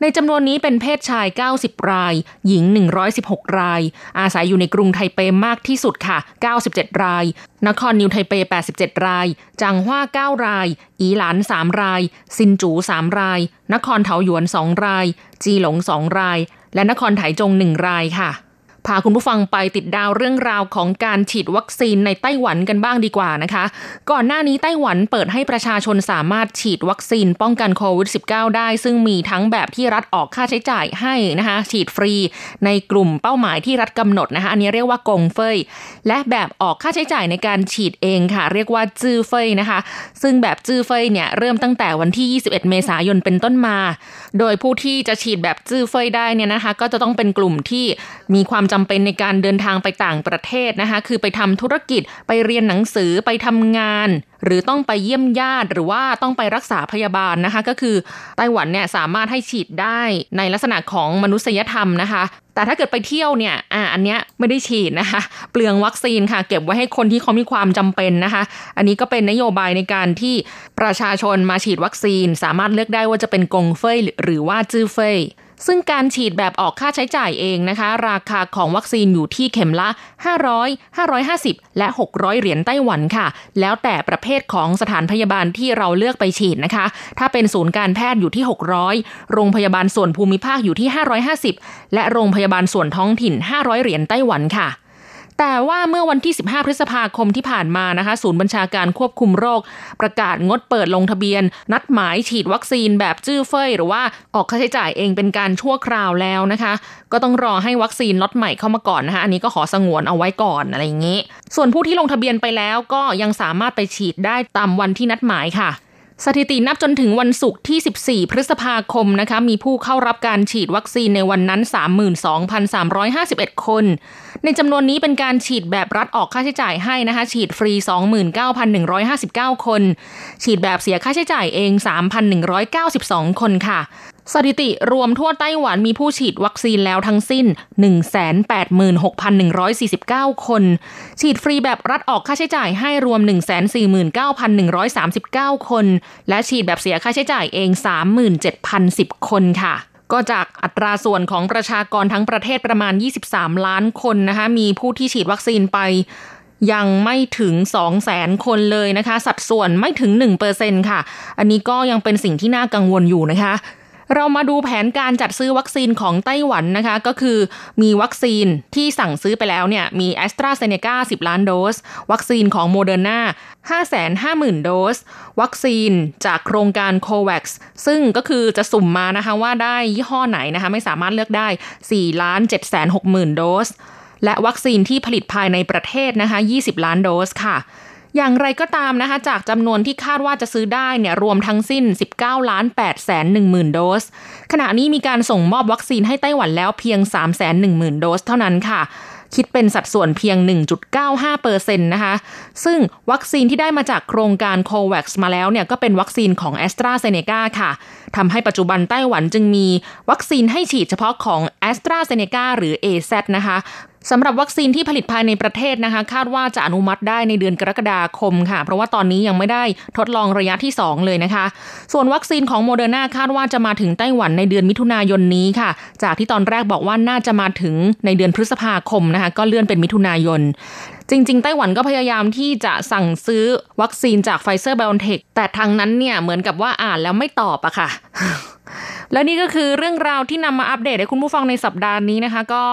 ในจำนวนนี้เป็นเพศชายเก้าสิบรายหญิงหนึ่งร้อยสิบหกรายอาศัยอยู่ในกรุงไทเปมากที่สุดค่ะเก้าสิบเจ็ดรายนครนิวไทเปแปดสิบเจ็ดรายจางฮวาเก้ารายอีหลานสามรายซินจูสามรายนครเถาหยวนสองรายจีหลงสองรายและนครไถจงหนึ่งรายค่ะพาคุณผู้ฟังไปติดดาวเรื่องราวของการฉีดวัคซีนในไต้หวันกันบ้างดีกว่านะคะก่อนหน้านี้ไต้หวันเปิดให้ประชาชนสามารถฉีดวัคซีนป้องกันโควิด สิบเก้า ได้ซึ่งมีทั้งแบบที่รัฐออกค่าใช้จ่ายให้นะคะฉีดฟรีในกลุ่มเป้าหมายที่รัฐกำหนดนะคะอันนี้เรียกว่ากงเฟยและแบบออกค่าใช้จ่ายในการฉีดเองค่ะเรียกว่าจื้อเฟยนะคะซึ่งแบบจื้อเฟยเนี่ยเริ่มตั้งแต่วันที่ยี่สิบเอ็ดเมษายนเป็นต้นมาโดยผู้ที่จะฉีดแบบจื้อเฟยได้เนี่ยนะคะก็จะต้องเป็นกลุ่มที่มีความจำเป็นในการเดินทางไปต่างประเทศนะคะคือไปทำธุรกิจไปเรียนหนังสือไปทำงานหรือต้องไปเยี่ยมญาติหรือว่าต้องไปรักษาพยาบาลนะคะก็คือไต้หวันเนี่ยสามารถให้ฉีดได้ในลักษณะของมนุษยธรรมนะคะแต่ถ้าเกิดไปเที่ยวเนี่ยอ่าอันเนี้ยไม่ได้ฉีดนะคะเปลืองวัคซีนค่ะเก็บไว้ให้คนที่เขามีความจำเป็นนะคะอันนี้ก็เป็นนโยบายในการที่ประชาชนมาฉีดวัคซีนสามารถเลือกได้ว่าจะเป็นกงเฟยหรือว่าจื้อเฟยซึ่งการฉีดแบบออกค่าใช้จ่ายเองนะคะราคาของวัคซีนอยู่ที่เข็มละห้าร้อย ห้าร้อยห้าสิบ และหกร้อยเหรียญไต้หวันค่ะแล้วแต่ประเภทของสถานพยาบาลที่เราเลือกไปฉีดนะคะถ้าเป็นศูนย์การแพทย์อยู่ที่หกร้อยโรงพยาบาลส่วนภูมิภาคอยู่ที่ห้าร้อยห้าสิบและโรงพยาบาลส่วนท้องถิ่นห้าร้อยเหรียญไต้หวันค่ะแต่ว่าเมื่อวันที่สิบห้าพฤษภาคมที่ผ่านมานะคะศูนย์บัญชาการควบคุมโรคประกาศงดเปิดลงทะเบียนนัดหมายฉีดวัคซีนแบบจื้อเฟยหรือว่าออกค่าใช้จ่ายเองเป็นการชั่วคราวแล้วนะคะก็ต้องรอให้วัคซีนล็อตใหม่เข้ามาก่อนนะคะอันนี้ก็ขอสงวนเอาไว้ก่อนอะไรอย่างงี้ส่วนผู้ที่ลงทะเบียนไปแล้วก็ยังสามารถไปฉีดได้ตามวันที่นัดหมายค่ะสถิตินับจนถึงวันศุกร์ที่สิบสี่พฤษภาคมนะคะมีผู้เข้ารับการฉีดวัคซีนในวันนั้น สามหมื่นสองพันสามร้อยห้าสิบเอ็ด คนในจำนวนนี้เป็นการฉีดแบบรัฐออกค่าใช้จ่ายให้นะคะฉีดฟรี สองหมื่นเก้าพันหนึ่งร้อยห้าสิบเก้า คนฉีดแบบเสียค่าใช้จ่ายเอง สามพันหนึ่งร้อยเก้าสิบสอง คนค่ะสถิติรวมทั่วไต้หวันมีผู้ฉีดวัคซีนแล้วทั้งสิ้น หนึ่งแสนแปดหมื่นหกพันหนึ่งร้อยสี่สิบเก้า คนฉีดฟรีแบบรัฐออกค่าใช้จ่ายให้รวม หนึ่งแสนสี่หมื่นเก้าพันหนึ่งร้อยสามสิบเก้า คนและฉีดแบบเสียค่าใช้จ่ายเอง สามหมื่นเจ็ดพันสิบ คนค่ะก็จากอัตราส่วนของประชากรทั้งประเทศประมาณยี่สิบสามล้านคนนะคะมีผู้ที่ฉีดวัคซีนไปยังไม่ถึง สองแสน คนเลยนะคะสัดส่วนไม่ถึง หนึ่งเปอร์เซ็นต์ ค่ะอันนี้ก็ยังเป็นสิ่งที่น่ากังวลอยู่นะคะเรามาดูแผนการจัดซื้อวัคซีนของไต้หวันนะคะก็คือมีวัคซีนที่สั่งซื้อไปแล้วเนี่ยมี AstraZeneca สิบล้านโดสวัคซีนของ Moderna ห้าแสนห้าหมื่นโดสวัคซีนจากโครงการ Covax ซึ่งก็คือจะสุ่มมานะคะว่าได้ยี่ห้อไหนนะคะไม่สามารถเลือกได้ สี่ล้านเจ็ดแสนหกหมื่นโดสและวัคซีนที่ผลิตภายในประเทศนะคะยี่สิบล้านโดสค่ะอย่างไรก็ตามนะคะจากจำนวนที่คาดว่าจะซื้อได้เนี่ยรวมทั้งสิ้น สิบเก้าล้านแปดแสนหนึ่งหมื่นโดสขณะนี้มีการส่งมอบวัคซีนให้ไต้หวันแล้วเพียง สามแสนหนึ่งหมื่นโดสเท่านั้นค่ะคิดเป็นสัดส่วนเพียง หนึ่งจุดเก้าห้าเปอร์เซ็นต์ นะคะซึ่งวัคซีนที่ได้มาจากโครงการ Covax มาแล้วเนี่ยก็เป็นวัคซีนของ AstraZeneca ค่ะทำให้ปัจจุบันไต้หวันจึงมีวัคซีนให้ฉีดเฉพาะของ AstraZeneca หรือ เอ แซด นะคะ สำหรับวัคซีนที่ผลิตภายในประเทศนะคะคาดว่าจะอนุมัติได้ในเดือนกรกฎาคมค่ะเพราะว่าตอนนี้ยังไม่ได้ทดลองระยะที่สองเลยนะคะส่วนวัคซีนของ Moderna คาดว่าจะมาถึงไต้หวันในเดือนมิถุนายนนี้ค่ะจากที่ตอนแรกบอกว่าน่าจะมาถึงในเดือนพฤษภาคมนะคะก็เลื่อนเป็นมิถุนายนจริงๆไต้หวันก็พยายามที่จะสั่งซื้อวัคซีนจาก Pfizer-BioNTech แต่ทางนั้นเนี่ยเหมือนกับว่าอ่านแล้วไม่ตอบอะค่ะ และนี่ก็คือเรื่องราวที่นำมาอัปเดตให้คุณผู้ฟังในสัปดาห์นี้นะคะก็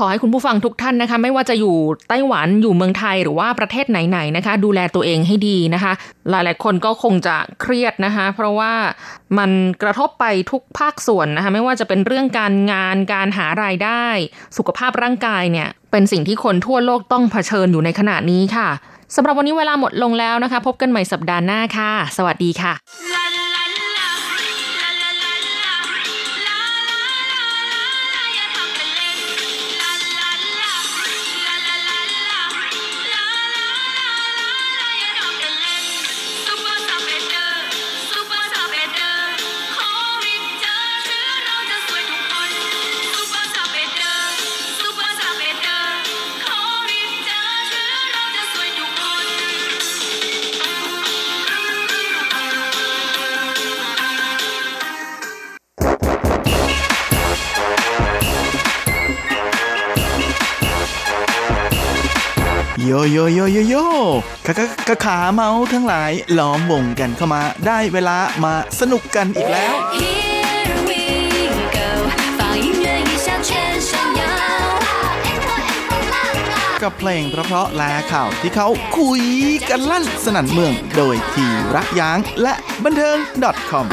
ขอให้คุณผู้ฟังทุกท่านนะคะไม่ว่าจะอยู่ไต้หวันอยู่เมืองไทยหรือว่าประเทศไหนๆนะคะดูแลตัวเองให้ดีนะคะหลายๆคนก็คงจะเครียดนะคะเพราะว่ามันกระทบไปทุกภาคส่วนนะคะไม่ว่าจะเป็นเรื่องการงานการหารายได้สุขภาพร่างกายเนี่ยเป็นสิ่งที่คนทั่วโลกต้องเผชิญอยู่ในขณะนี้ค่ะสำหรับวันนี้เวลาหมดลงแล้วนะคะพบกันใหม่สัปดาห์หน้าค่ะสวัสดีค่ะโยโยโยโยโยขาขาขาเมาทั้งหลายล้อมวงกันเข้ามาได้เวลามาสนุกกันอีกแล้วกับเพลงเพราะๆและข่าวที่เขาคุยกันลั่นสนั่นเมืองโดยทีรักยางและบันเทิง .com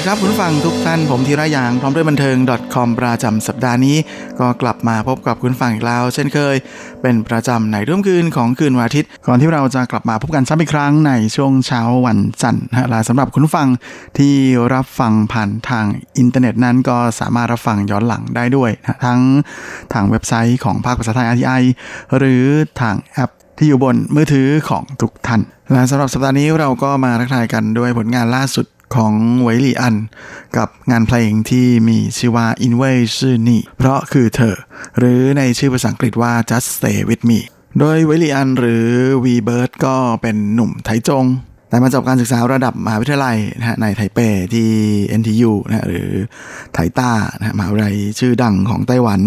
ดีครับคุณฟังทุกท่านผมธีระยางพร้อมด้วยบันเทิง .com ประจำสัปดาห์นี้ก็กลับมาพบกับคุณฟังอีกแล้วเช่นเคยเป็นประจำในรุ่มคืนของคืนวันอาทิตย์ก่อนที่เราจะกลับมาพบกันซ้ำอีกครั้งในช่วงเช้าวันจันทร์นะและสำหรับคุณฟังที่รับฟังผ่านทางอินเทอร์เน็ตนั้นก็สามารถรับฟังย้อนหลังได้ด้วยนะทั้งทางเว็บไซต์ของภาคภาษาไทย อาร์ ที ไอ หรือทางแอปที่อยู่บนมือถือของทุกท่านและสำหรับสัปดาห์นี้เราก็มาทักทายกันด้วยผลงานล่าสุดของไวหลี่อันกับงานเพลงที่มีชื่อว่า In Way ชื่อนี่เพราะคือเธอหรือในชื่อภาษาอังกฤษว่า Just Stay With Me โดยไวหลี่อันหรือ V Bird ก็เป็นหนุ่มไทจงแต่มาจบการศึกษาระดับมหาวิทยาลัยนะฮะในไทเปที่ เอ็น ที ยู นะหรือไทต้านะมหาวิทยาลัยชื่อดังของไต้หวัน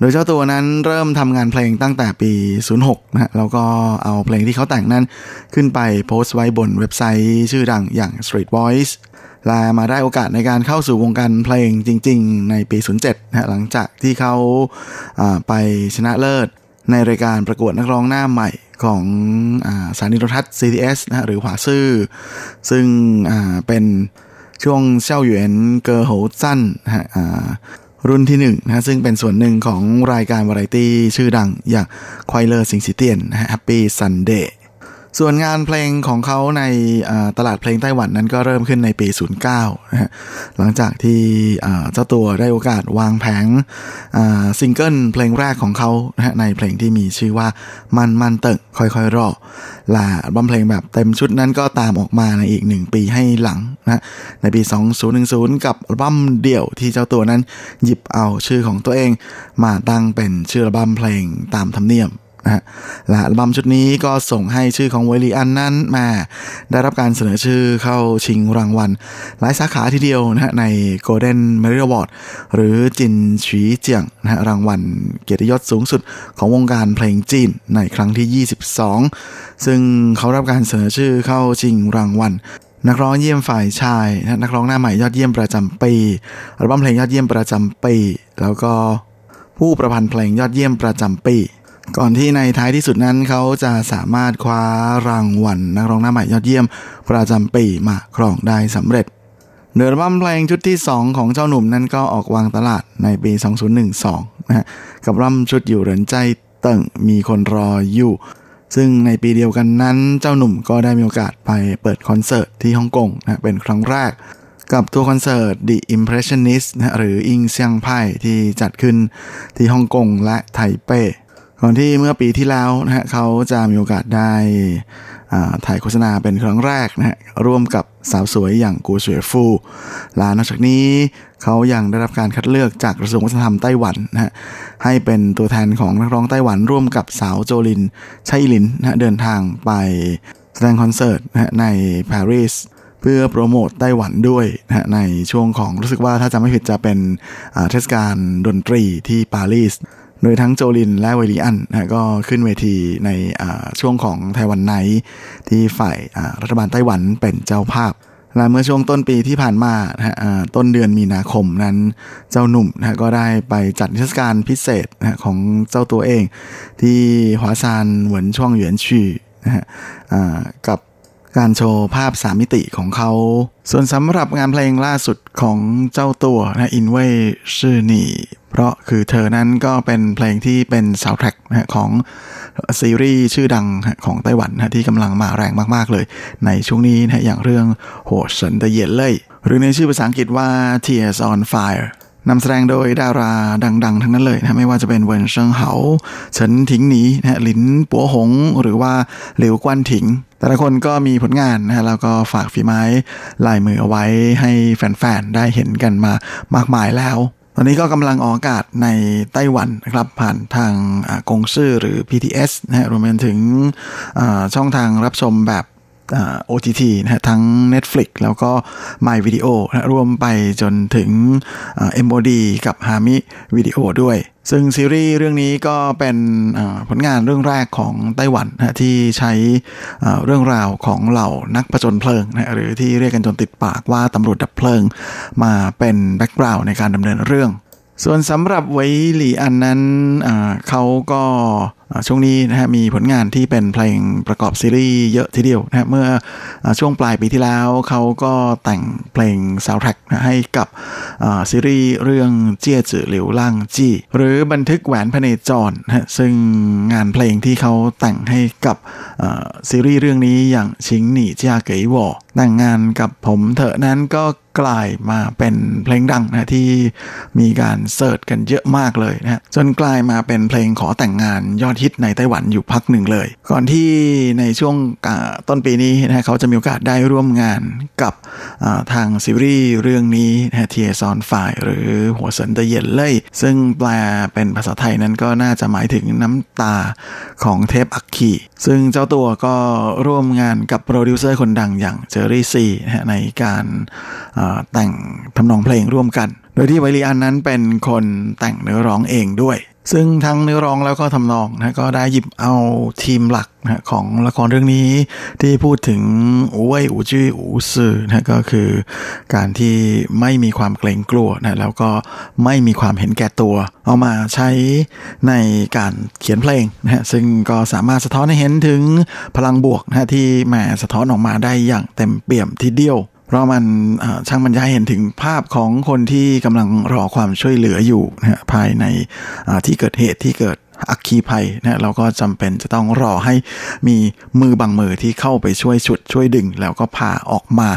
โดยเจ้าตัวนั้นเริ่มทำงานเพลงตั้งแต่ปีศูนย์หกนะฮะแล้วก็เอาเพลงที่เขาแต่งนั้นขึ้นไปโพสต์ไว้บนเว็บไซต์ชื่อดังอย่าง Street Voice และมาได้โอกาสในการเข้าสู่วงการเพลงจริงๆในปีศูนย์เจ็ดนะฮะหลังจากที่เขาอ่าไปชนะเลิศในรายการประกวดนักร้องหน้าใหม่ของอ่าสถานีโทรทัศน์ ซี ที เอส นะฮะหรือหวาซื่อซึ่งอ่าเป็นช่วงเช่าหยวนเกอโหซั่นนะฮะอ่ารุ่นที่หนึ่ง นะซึ่งเป็นส่วนหนึ่งของรายการวาไรตี้ชื่อดังอย่างควายเลอร์สิงสิเตียนนะฮะ Happy Sunday ส่วนงานเพลงของเขาในตลาดเพลงไต้หวันนั้นก็เริ่มขึ้นในปีศูนย์เก้านะฮะหลังจากที่เจ้าตัวได้โอกาสวางแผงซิงเกิลเพลงแรกของเขานะฮะในเพลงที่มีชื่อว่ามันมันเติ่งค่อยๆรอและอัลบั้มเพลงแบบเต็มชุดนั้นก็ตามออกมาในอีกหนึ่งปีให้หลังนะในปีสองพันสิบกับอัลบั้มเดี่ยวที่เจ้าตัวนั้นหยิบเอาชื่อของตัวเองมาตั้งเป็นชื่ออัลบั้มเพลงตามธรรมเนียมนะและอัลบั้มชุดนี้ก็ส่งให้ชื่อของไวลีอันนั้นมาได้รับการเสนอชื่อเข้าชิงรางวัลหลายสาขาทีเดียวนะใน Golden Melody Award หรือจินฉีเจียงนะรางวัลเกียรติยศสูงสุดของวงการเพลงจีนในครั้งที่ยี่สิบสองซึ่งเขารับการเสนอชื่อเข้าชิงรางวัลนักร้องเยี่ยมฝ่ายชายนะนักร้องหน้าใหม่ยอดเยี่ยมประจำปีอัลบั้มเพลงยอดเยี่ยมประจำปีแล้วก็ผู้ประพันธ์เพลงยอดเยี่ยมประจำปีก่อนที่ในท้ายที่สุดนั้นเขาจะสามารถคว้ารางวัลนักร้องหน้าใหม่ยอดเยี่ยมประจำปีมาครองได้สำเร็จเนื้ออัลบั้มเพลงชุดที่สองของเจ้าหนุ่มนั้นก็ออกวางตลาดในปีสองพันสิบสองนะฮะกับอัลบั้มชุดอยู่เหรินใจเติ่งมีคนรออยู่ซึ่งในปีเดียวกันนั้นเจ้าหนุ่มก็ได้มีโอกาสไปเปิดคอนเสิร์ตที่ฮ่องกงนะเป็นครั้งแรกกับทัวร์คอนเสิร์ต The Impressionist นะหรืออิงเซียงไพ่ที่จัดขึ้นที่ฮ่องกงและไทเป้ก่อนที่เมื่อปีที่แล้วนะฮะเขาจะมีโอกาสได้ถ่ายโฆษณาเป็นครั้งแรกนะฮะร่วมกับสาวสวยอย่างกูเสวยฟูและนอกจากนี้เขายังได้รับการคัดเลือกจากกระทรวงวัฒนธรรมไต้หวันนะฮะให้เป็นตัวแทนของนักร้องไต้หวันร่วมกับสาวโจลินไชลินนะฮะเดินทางไปแสดงคอนเสิร์ตนะฮะในปารีสเพื่อโปรโมทไต้หวันด้วยนะฮะในช่วงของรู้สึกว่าถ้าจำไม่ผิดจะเป็นเทศกาลดนตรีที่ปารีสโดยทั้งโจลินและไวลีอันนะก็ขึ้นเวทีในช่วงของไต้หวันไนท์ที่ฝ่ายรัฐบาลไต้หวันเป็นเจ้าภาพและเมื่อช่วงต้นปีที่ผ่านมานะต้นเดือนมีนาคมนั้นเจ้าหนุ่มนะก็ได้ไปจัดนิทรรศการพิเศษนะของเจ้าตัวเองที่หวาซานเหวินช่วงเหวียนชีนะฮะกับการโชว์ภาพสามมิติของเขาส่วนสำหรับงานเพลงล่าสุดของเจ้าตัวนะอินเว่ยชื่อนี่เพราะคือเธอนั้นก็เป็นเพลงที่เป็นซาวด์แทร็กนะของซีรีส์ชื่อดังของไต้หวันนะที่กำลังมาแรงมากๆเลยในช่วงนี้นะอย่างเรื่องโหดสันตะเย็นเลยหรือในชื่อภาษาอังกฤษว่า Tears on Fireนำแสดงโดยดาราดังๆทั้งนั้นเลยนะไม่ว่าจะเป็นเวินเซิงเหาเฉินถิงหนีนะหลินปัวหงหรือว่าหลิวกวนถิงแต่ละคนก็มีผลงานนะแล้วก็ฝากฝีไม้ลายมือเอาไว้ให้แฟนๆได้เห็นกันมามากมายแล้วตอนนี้ก็กำลังออกอากาศในไต้หวันนะครับผ่านทางกงซื่อหรือ พี ที เอส นะรวมไปถึงช่องทางรับชมแบบโอ ที ที นะฮะทั้ง Netflix แล้วก็ My Video นะรวมไปจนถึง เอ็ม โอ ดี กับ Hami Video ด้วยซึ่งซีรีส์เรื่องนี้ก็เป็นผลงานเรื่องแรกของไต้หวันนะที่ใช้เรื่องราวของเหล่านักผจญเพลิงนะหรือที่เรียกกันจนติดปากว่าตำรวจดับเพลิงมาเป็นแบ็กกราวด์ในการดำเนินเรื่องส่วนสำหรับไวหลี่อันนั้นเขาก็ ช่วงนี้นะฮะมีผลงานที่เป็นเพลงประกอบซีรีส์เยอะทีเดียวนะฮะเมื่อช่วงปลายปีที่แล้วเขาก็แต่งเพลงซาวด์แทร็กให้กับซีรีส์เรื่องเจี้ยจื่อหลิวล่างจี้หรือบันทึกแหวนพเนจรนะฮะซึ่งงานเพลงที่เขาแต่งให้กับซีรีส์เรื่องนี้อย่างชิงหนีเจียเก๋วอแต่งงานกับผมเถอะนั้นก็กลายมาเป็นเพลงดังนะที่มีการเสิร์ชกันเยอะมากเลยนะจนกลายมาเป็นเพลงขอแต่งงานยอดฮิตในไต้หวันอยู่พักหนึ่งเลยก่อนที่ในช่วงต้นปีนี้นะเขาจะมีโอกาสได้ร่วมงานกับทางซีรีส์เรื่องนี้นะ Tears on Fire หรือหัวเสินเตเย็นเล่ยซึ่งแปลเป็นภาษาไทยนั้นก็น่าจะหมายถึงน้ำตาของเทพอัคคีซึ่งเจ้าตัวก็ร่วมงานกับโปรดิวเซอร์คนดังอย่างเจอรี่ซีในการแต่งทำนองเพลงร่วมกันโดยที่ไวลีอันนั้นเป็นคนแต่งเนื้อร้องเองด้วยซึ่งทั้งเนื้อร้องแล้วก็ทำนองนะก็ได้หยิบเอาทีมหลักนะของละครเรื่องนี้ที่พูดถึงอู่เว่ยอู่จื้ออู่ซื่อนะก็คือการที่ไม่มีความเกรงกลัวนะแล้วก็ไม่มีความเห็นแก่ตัวเอามาใช้ในการเขียนเพลงนะซึ่งก็สามารถสะท้อนให้เห็นถึงพลังบวกนะที่แหมสะท้อนออกมาได้อย่างเต็มเปี่ยมทีเดียวเพราะมันช่างบรรยายเห็นถึงภาพของคนที่กำลังรอความช่วยเหลืออยู่นะฮะภายในที่เกิดเหตุที่เกิดอัคคีภัยนะเราก็จำเป็นจะต้องรอให้มีมือบางมือที่เข้าไปช่วยฉุดช่วยดึงแล้วก็พาออกมา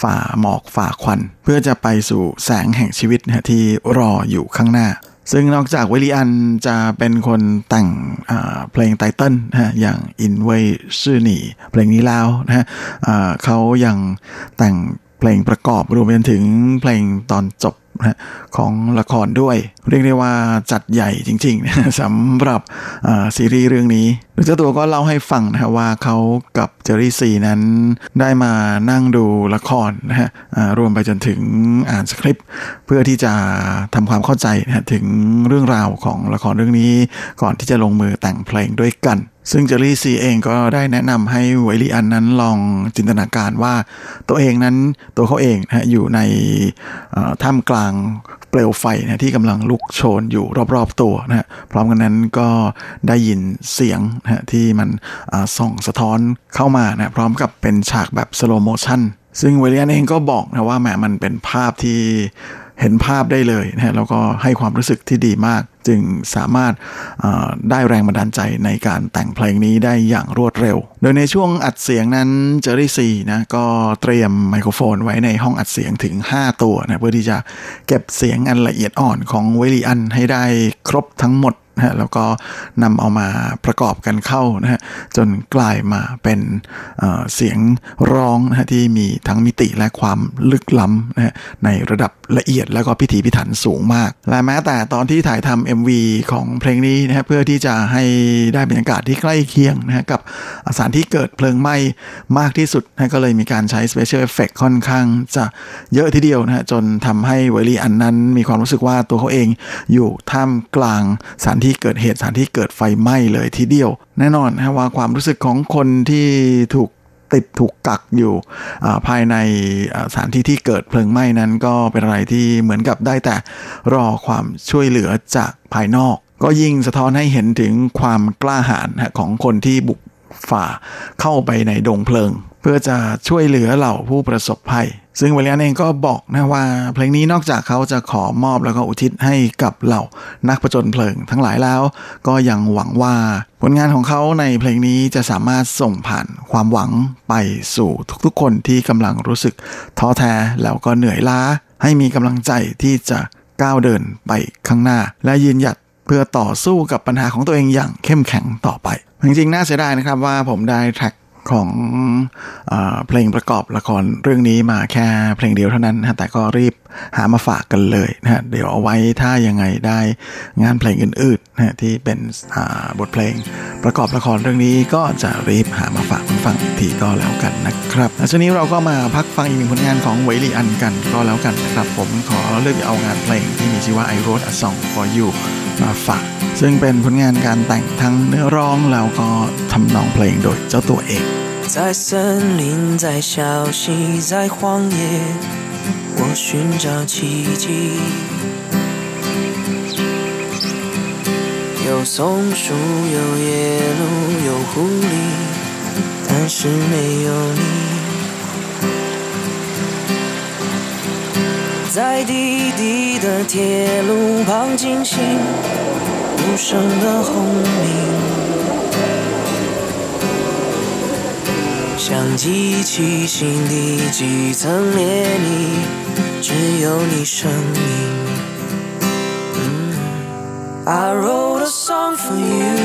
ฝ่าหมอกฝ่าควันเพื่อจะไปสู่แสงแห่งชีวิตนะที่รออยู่ข้างหน้าซึ่งนอกจากไวลีอันจะเป็นคนแต่งเพลงไตเติ้ลนะอย่างอินเว่ยซื่อหนี่เพลงนี้แล้วนะเขายังแต่งเพลงประกอบรวมไปถึงเพลงตอนจบนะของละครด้วยเรียกได้ว่าจัดใหญ่จริงๆนะสำหรับซีรีส์เรื่องนี้เจ้าตัวก็เล่าให้ฟังนะว่าเขากับเจอรี่ซีนั้นได้มานั่งดูละครนะฮะรวมไปจนถึงอ่านสคริปต์เพื่อที่จะทำความเข้าใจนะถึงเรื่องราวของละครเรื่องนี้ก่อนที่จะลงมือแต่งเพลงด้วยกันซึ่งเจอรี่ซีเองก็ได้แนะนำให้ไวลีอันนั้นลองจินตนาการว่าตัวเองนั้นตัวเขาเองนะอยู่ในท่ามกลางเปลวไฟนะที่กำลังลุกโชนอยู่รอบๆตัวนะฮะพร้อมกันนั้นก็ได้ยินเสียงนะฮะที่มันส่องสะท้อนเข้ามานะพร้อมกับเป็นฉากแบบสโลโมชั่นซึ่งไวลีอันเองก็บอกนะว่าแหมมันเป็นภาพที่เห็นภาพได้เลยนะฮะแล้วก็ให้ความรู้สึกที่ดีมากจึงสามารถได้แรงบันดาลใจในการแต่งเพลงนี้ได้อย่างรวดเร็วโดยในช่วงอัดเสียงนั้นเจอรี่ซีนะก็เตรียมไมโครโฟนไว้ในห้องอัดเสียงถึงห้าตัวนะเพื่อที่จะเก็บเสียงอันละเอียดอ่อนของไวลีอันให้ได้ครบทั้งหมดนะแล้วก็นำเอามาประกอบกันเข้านะฮะจนกลายมาเป็นเสียงร้องนะฮะที่มีทั้งมิติและความลึกล้ำนะฮะในระดับละเอียดแล้วก็พิถีพิถันสูงมากและแม้แต่ตอนที่ถ่ายทำ เอ็ม วี ของเพลงนี้นะฮะเพื่อที่จะให้ได้บรรยากาศที่ใกล้เคียงนะฮะกับสถานที่เกิดเพลิงไหม้มากที่สุดนะก็เลยมีการใช้ Special Effect ค่อนข้างจะเยอะทีเดียวนะฮะจนทำให้ไวลีอันนั้นมีความรู้สึกว่าตัวเขาเองอยู่ท่ามกลางสถานที่เกิดเหตุสถานที่เกิดไฟไหม้เลยทีเดียวแน่นอนนะว่าความรู้สึกของคนที่ถูกติดถูกกักอยู่ภายในสถานที่ที่เกิดเพลิงไหม้นั้นก็เป็นอะไรที่เหมือนกับได้แต่รอความช่วยเหลือจากภายนอกก็ยิ่งสะท้อนให้เห็นถึงความกล้าหาญของคนที่บุกฝ่าเข้าไปในดงเพลิงเพื่อจะช่วยเหลือเหล่าผู้ประสบภัยซึ่งไวลีอันเองก็บอกนะว่าเพลงนี้นอกจากเขาจะขอมอบแล้วก็อุทิศให้กับเหล่านักผจญเพลิงทั้งหลายแล้วก็ยังหวังว่าผลงานของเขาในเพลงนี้จะสามารถส่งผ่านความหวังไปสู่ทุกๆคนที่กำลังรู้สึกท้อแท้แล้วก็เหนื่อยล้าให้มีกำลังใจที่จะก้าวเดินไปข้างหน้าและยืนหยัดเพื่อต่อสู้กับปัญหาของตัวเองอย่างเข้มแข็งต่อไปจริงๆน่าเสียดายนะครับว่าผมได้แทร็กของเอ่อเพลงประกอบละครเรื่องนี้มาแค่เพลงเดียวเท่านั้นนะแต่ก็รีบหามาฝากกันเลยนะเดี๋ยวเอาไว้ถ้ายังไงได้งานเพลงอื่นๆนะที่เป็นอ่าบทเพลงประกอบละครเรื่องนี้ก็จะรีบหามาฝากคุณฟังอีกทีก็แล้วกันนะครับและช่วงนี้เราก็มาพักฟังอีกหนึ่งผลงานของไวลีอันกันก็แล้วกันนะครับผมขอเลือกเอางานเพลงที่มีชื่อว่า I Wrote a Song for You มาฝากซึ่งเป็นผลงานการแต่งทั้งเนื้อร้องแล้วก็ทำนองเพลงโดยเจ้าตัวเอง在森林在小溪在荒野我寻找奇迹有有松树，有野鹿，有狐狸，但是没有你。在低低的铁路旁惊醒无声的轰鸣，想记起心底几层涟漪，只有你声音。I wrote a song for you,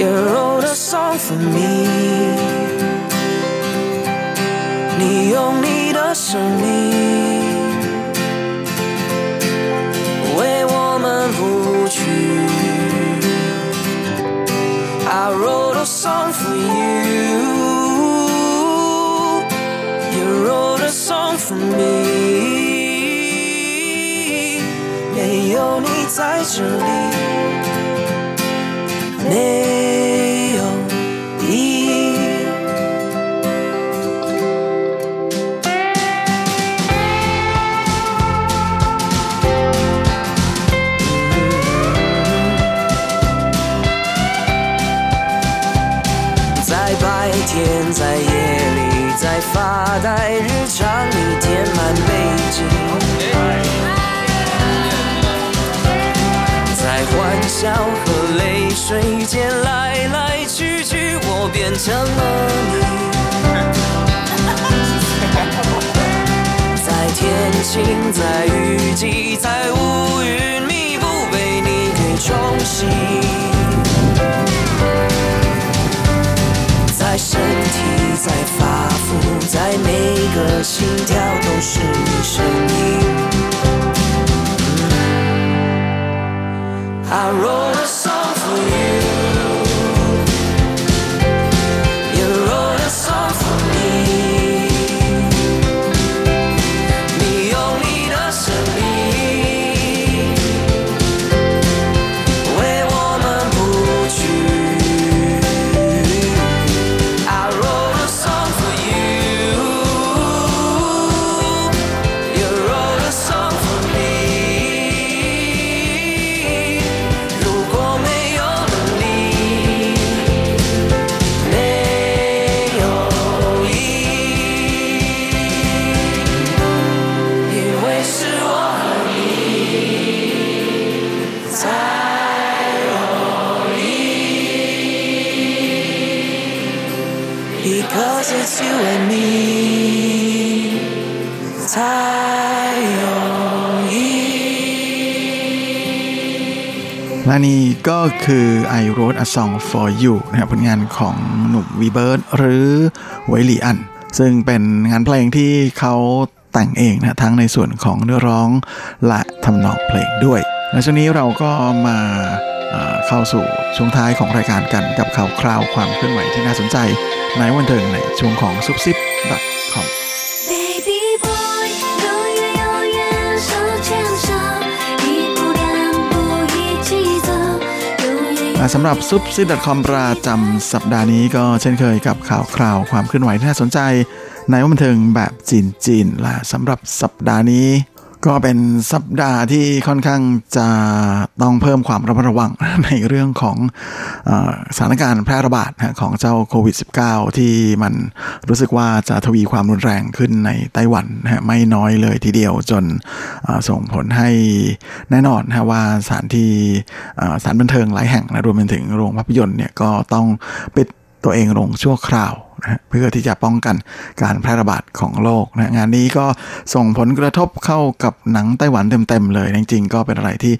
you wrote a song for me. 你用你的生命为我们谱曲。I wrote a song for you, you wrote a song for me.没有你在这里，没有意义。在白天，在夜里，在发呆，日常里填满背景。在欢笑和泪水间来来去去，我变成了你。在天晴，在雨季，在乌云密布，被你给冲洗。在身体，在发肤，在每个心跳都是你声音。I wrote a song for you, you wrote a song for me. 你用你的生命为我们谱曲。I wrote a song for you, you wrote a song for me.Because it's you and me, 才有意义。และนี่ก็คือ I Wrote a Song for You นะครับผลงานของหนุ่ม V Bird หรือไวหลี่อันซึ่งเป็นงานเพลงที่เขาแต่งเองนะทั้งในส่วนของเนื้อร้องและทำนองเพลงด้วยและช่วงนี้เราก็มาเข้าสู่ช่วงท้ายของรายการกันกับข่าวคราวความเคลื่อนไหวที่น่าสนใจในวันเทิงในช่วงของ ซุบซิบ ดอท คอม Baby boy 六月遥远手牵手一步两步一起走สำหรับ ซุบซิบ ดอท คอม ประจำสัปดาห์นี้ก็เช่นเคยกับข่าวคราวความเคลื่อนไหวที่น่าสนใจในวันบันเทิงแบบจีนๆและสำหรับสัปดาห์นี้ก็เป็นสัปดาห์ที่ค่อนข้างจะต้องเพิ่มความระมัดระวังในเรื่องของเอ่อสถานการณ์แพร่ระบาดของเจ้าโควิด สิบเก้า ที่มันรู้สึกว่าจะทวีความรุนแรงขึ้นในไต้หวันไม่น้อยเลยทีเดียวจนส่งผลให้แน่นอนว่าสถานที่สถานบันเทิงหลายแห่งรวมไปถึงโรงภาพยนตร์เนี่ยก็ต้องปิดตัวเองลงชั่วคราวนะเพื่อที่จะป้องกันการแพร่ระบาดของโรคนะงานนี้ก็ส่งผลกระทบเข้ากับหนังไต้หวันเต็มๆเลยจริงๆก็เป็นอะไรที่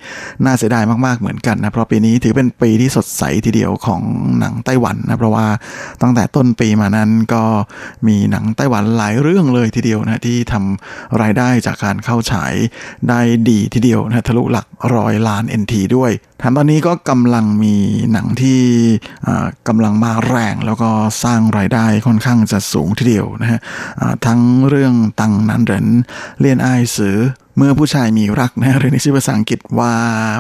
น่าเสียดายมากๆเหมือนกันนะเพราะปีนี้ถือเป็นปีที่สดใสทีเดียวของหนังไต้หวันนะเพราะว่าตั้งแต่ต้นปีมานั้นก็มีหนังไต้หวันหลายเรื่องเลยทีเดียวนะที่ทำรายได้จากการเข้าฉายได้ดีทีเดียวนะทะลุหลักร้อยล้าน เอ็น ที ด้วยแถมตอนนี้ก็กำลังมีหนังที่กำลังมาแรงแล้วก็สร้างรายได้ค่อนข้างจะสูงทีเดียวนะฮะทั้งเรื่องตังนันเหรินเลียนอ้ายสือเมื่อผู้ชายมีรักนะหรือในชื่อภาษาอังกฤษว่า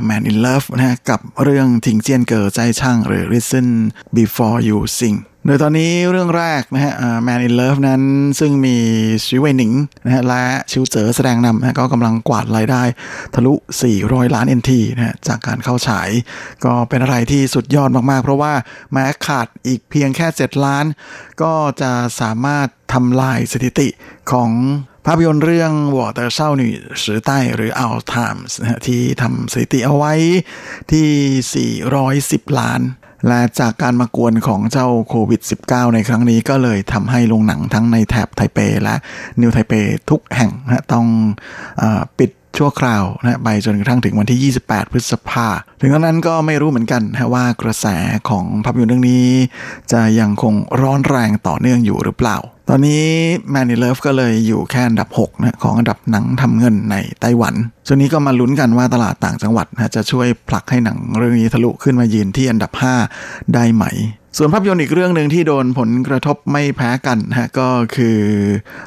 Man in Love นะกับเรื่องทิงเจียนเก๋อใจช่างหรือ Listen before you sing โดยตอนนี้เรื่องแรกนะฮะ Man in Love นั้นซึ่งมีชิวเวหนิงนะฮะและชิวเจ๋อแสดงนำนะก็กำลังกวาดรายได้ทะลุสี่ร้อยล้าน เอ็น ที นะฮะจากการเข้าฉายก็เป็นอะไรที่สุดยอดมากๆเพราะว่าแม้ขาดอีกเพียงแค่เจ็ดล้านก็จะสามารถทำลายสถิติของภาพยนตร์เรื่องวอเตอร์เช่าหนี่สือใต้หรือ Our Times นะฮะที่ทำสถิติเอาไว้ที่สี่ร้อยสิบล้านและจากการมากวนของเจ้าโควิด สิบเก้า ในครั้งนี้ก็เลยทำให้โรงหนังทั้งในแถบไทเปและนิวไทเปทุกแห่งนะต้องเอ่อปิดชั่วคราวนะไปจนกระทั่งถึงวันที่ยี่สิบแปดพฤษภาคมถึงตอนนั้นก็ไม่รู้เหมือนกันนะว่ากระแสของภาพยนตร์เรื่องนี้จะยังคงร้อนแรงต่อเนื่องอยู่หรือเปล่าตอนนี้ Man in Love ก็เลยอยู่แค่อันดับหกนะของอันดับหนังทำเงินในไต้หวันส่วนนี้ก็มาลุ้นกันว่าตลาดต่างจังหวัดนะจะช่วยผลักให้หนังเรื่องนี้ทะลุขึ้นมายืนที่อันดับห้าได้ไหมส่วนภาพยนตร์อีกเรื่องนึงที่โดนผลกระทบไม่แพ้กันนะฮะก็คือ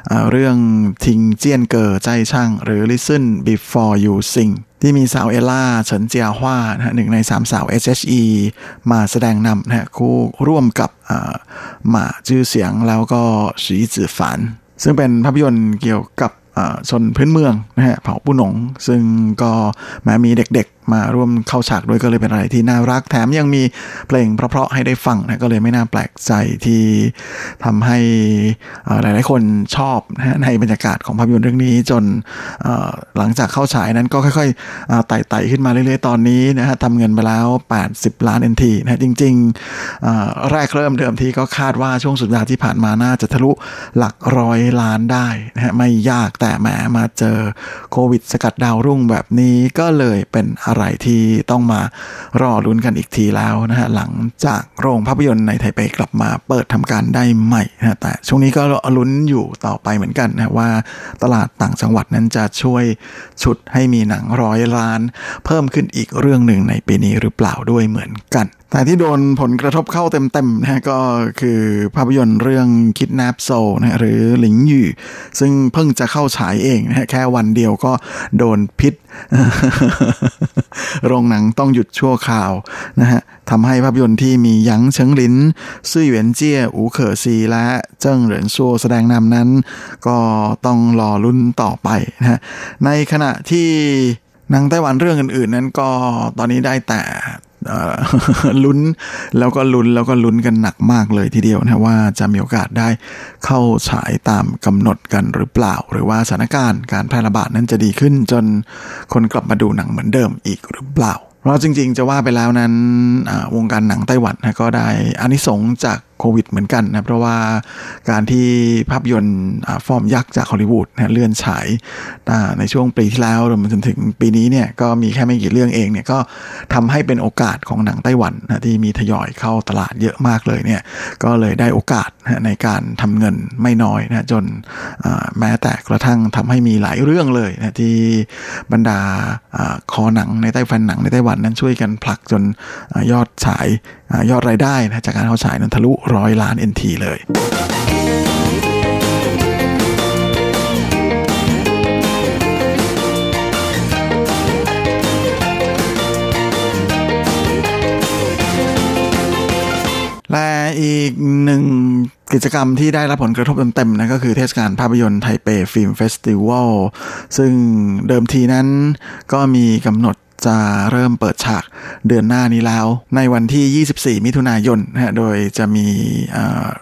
เอ่อเรื่องทิงเจี้ยนเก๋อใจช่างหรือ Listen before you sing ที่มีสาวเอล่าเฉินเจียฮวานะฮะหนึ่งในสามสาว เอช เอช อี มาแสดงนำนะฮะคู่ร่วมกับเอ่อหม่าจื้อเสียงแล้วก็สีจื่อฝานซึ่งเป็นภาพยนตร์เกี่ยวกับชนพื้นเมืองนะฮะเผ่าปูหนงซึ่งก็มามีเด็กๆมาร่วมเข้าฉากด้วยก็เลยเป็นอะไรที่น่ารักแถมยังมีเพลงเพราะๆให้ได้ฟังนะก็เลยไม่น่าแปลกใจที่ทำให้หลายๆคนชอบนะฮะในบรรยากาศของภาพยนตร์เรื่องนี้จนหลังจากเข้าฉายนั้นก็ค่อยๆไต่ๆขึ้นมาเรื่อยๆตอนนี้นะฮะทำเงินไปแล้วแปดสิบล้าน เอ็น ทีนะจริงๆแรกเริ่มเดิมทีก็คาดว่าช่วงสุดสัปดาห์ที่ผ่านมาน่าจะทะลุหลักร้อยล้านได้นะฮะไม่ยากแต่แหมมาเจอโควิดสกัดดาวรุ่งแบบนี้ก็เลยเป็นอะไรที่ต้องมารอลุ้นกันอีกทีแล้วนะฮะหลังจากโรงภาพยนตร์ในไทเปกลับมาเปิดทำการได้ใหม่นะแต่ช่วงนี้ก็ลุ้นอยู่ต่อไปเหมือนกันนะว่าตลาดต่างจังหวัดนั้นจะช่วยฉุดให้มีหนังร้อยล้านเพิ่มขึ้นอีกเรื่องหนึ่งในปีนี้หรือเปล่าด้วยเหมือนกันแต่ที่โดนผลกระทบเข้าเต็มๆนะก็คือภาพยนตร์เรื่อง Kidnap Soul นะหรือหลิงหยู่ซึ่งเพิ่งจะเข้าฉายเองนะแค่วันเดียวก็โดนพิษ โรงหนังต้องหยุดชั่วคราวนะฮะทำให้ภาพยนตร์ที่มีหยางเฉิงหลินซื่อเหวียนเจี้ยอูเขอซีและเจิ้งเหรินซัวแสดงนำนั้นก็ต้องรอลุ้นต่อไปนะฮะในขณะที่หนังไต้หวันเรื่องอื่นๆนั้นก็ตอนนี้ได้แต่ลุ้นแล้วก็ลุ้นแล้วก็ลุ้นกันหนักมากเลยทีเดียวนะว่าจะมีโอกาสได้เข้าฉายตามกำหนดกันหรือเปล่าหรือว่าสถานการณ์การแพร่ระบาดนั้นจะดีขึ้นจนคนกลับมาดูหนังเหมือนเดิมอีกหรือเปล่าเพราะจริงๆจะว่าไปแล้วนั้นวงการหนังไต้หวันนะก็ได้อานิสงส์จากโควิดเหมือนกันนะเพราะว่าการที่ภาพยนตร์ฟอร์มยักษ์จากฮอลลีวูดนะเลื่อนฉายในช่วงปีที่แล้วรวมจนถึงปีนี้เนี่ยก็มีแค่ไม่กี่เรื่องเองเนี่ยก็ทำให้เป็นโอกาสของหนังไต้หวันนะที่มีทยอยเข้าตลาดเยอะมากเลยเนี่ยก็เลยได้โอกาสนะในการทำเงินไม่น้อยนะจนแม้แต่กระทั่งทำให้มีหลายเรื่องเลยนะที่บรรดาคอหนังในไต้หวันหนังในไต้หวันนั้นช่วยกันผลักจนยอดฉายยอดรายได้นะจากการเข้าฉายนั้นทะลุร้อยล้าน เอ็น ที เลยและอีกหนึ่งกิจกรรมที่ได้รับผลกระทบเต็มๆนะก็คือเทศกาลภาพยนตร์ไทเปฟิล์มเฟสติวัลซึ่งเดิมทีนั้นก็มีกำหนดจะเริ่มเปิดฉากเดือนหน้านี้แล้วในวันที่ยี่สิบสี่มิถุนายนนะฮะโดยจะมี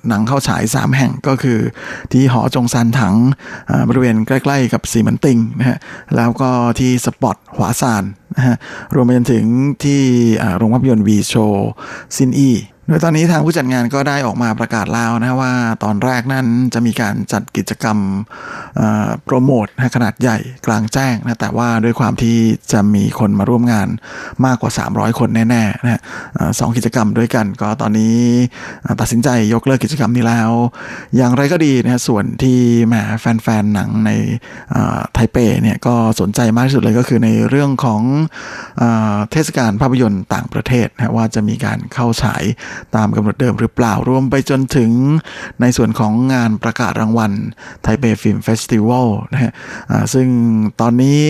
หนังเข้าฉายสามแห่งก็คือที่หอจงซานถังบริเวณใกล้ๆกับสีมันติงนะฮะแล้วก็ที่สปอตหวาซานนะฮะรวมไปจนถึงที่โรงภาพยนตร์วีโชซินอีโดยตอนนี้ทางผู้จัดงานก็ได้ออกมาประกาศแล้วนะว่าตอนแรกนั้นจะมีการจัดกิจกรรมโปรโมทขนาดใหญ่กลางแจ้งนะแต่ว่าด้วยความที่จะมีคนมาร่วมงานมากกว่าสามร้อยคนแน่ๆนะสองกิจกรรมด้วยกันก็ตอนนี้ตัดสินใจยกเลิกกิจกรรมนี้แล้วอย่างไรก็ดีนะส่วนที่แหมแฟนๆหนังในไทเปเนี่ยก็สนใจมากที่สุดเลยก็คือในเรื่องของเทศกาลภาพยนตร์ต่างประเทศนะว่าจะมีการเข้าฉาย ตามกำหนดเดิมหรือเปล่ารวมไปจนถึงในส่วนของงานประกาศรางวัลไทเปฟิล์มเฟสติวัลนะฮะซึ่งตอนนี้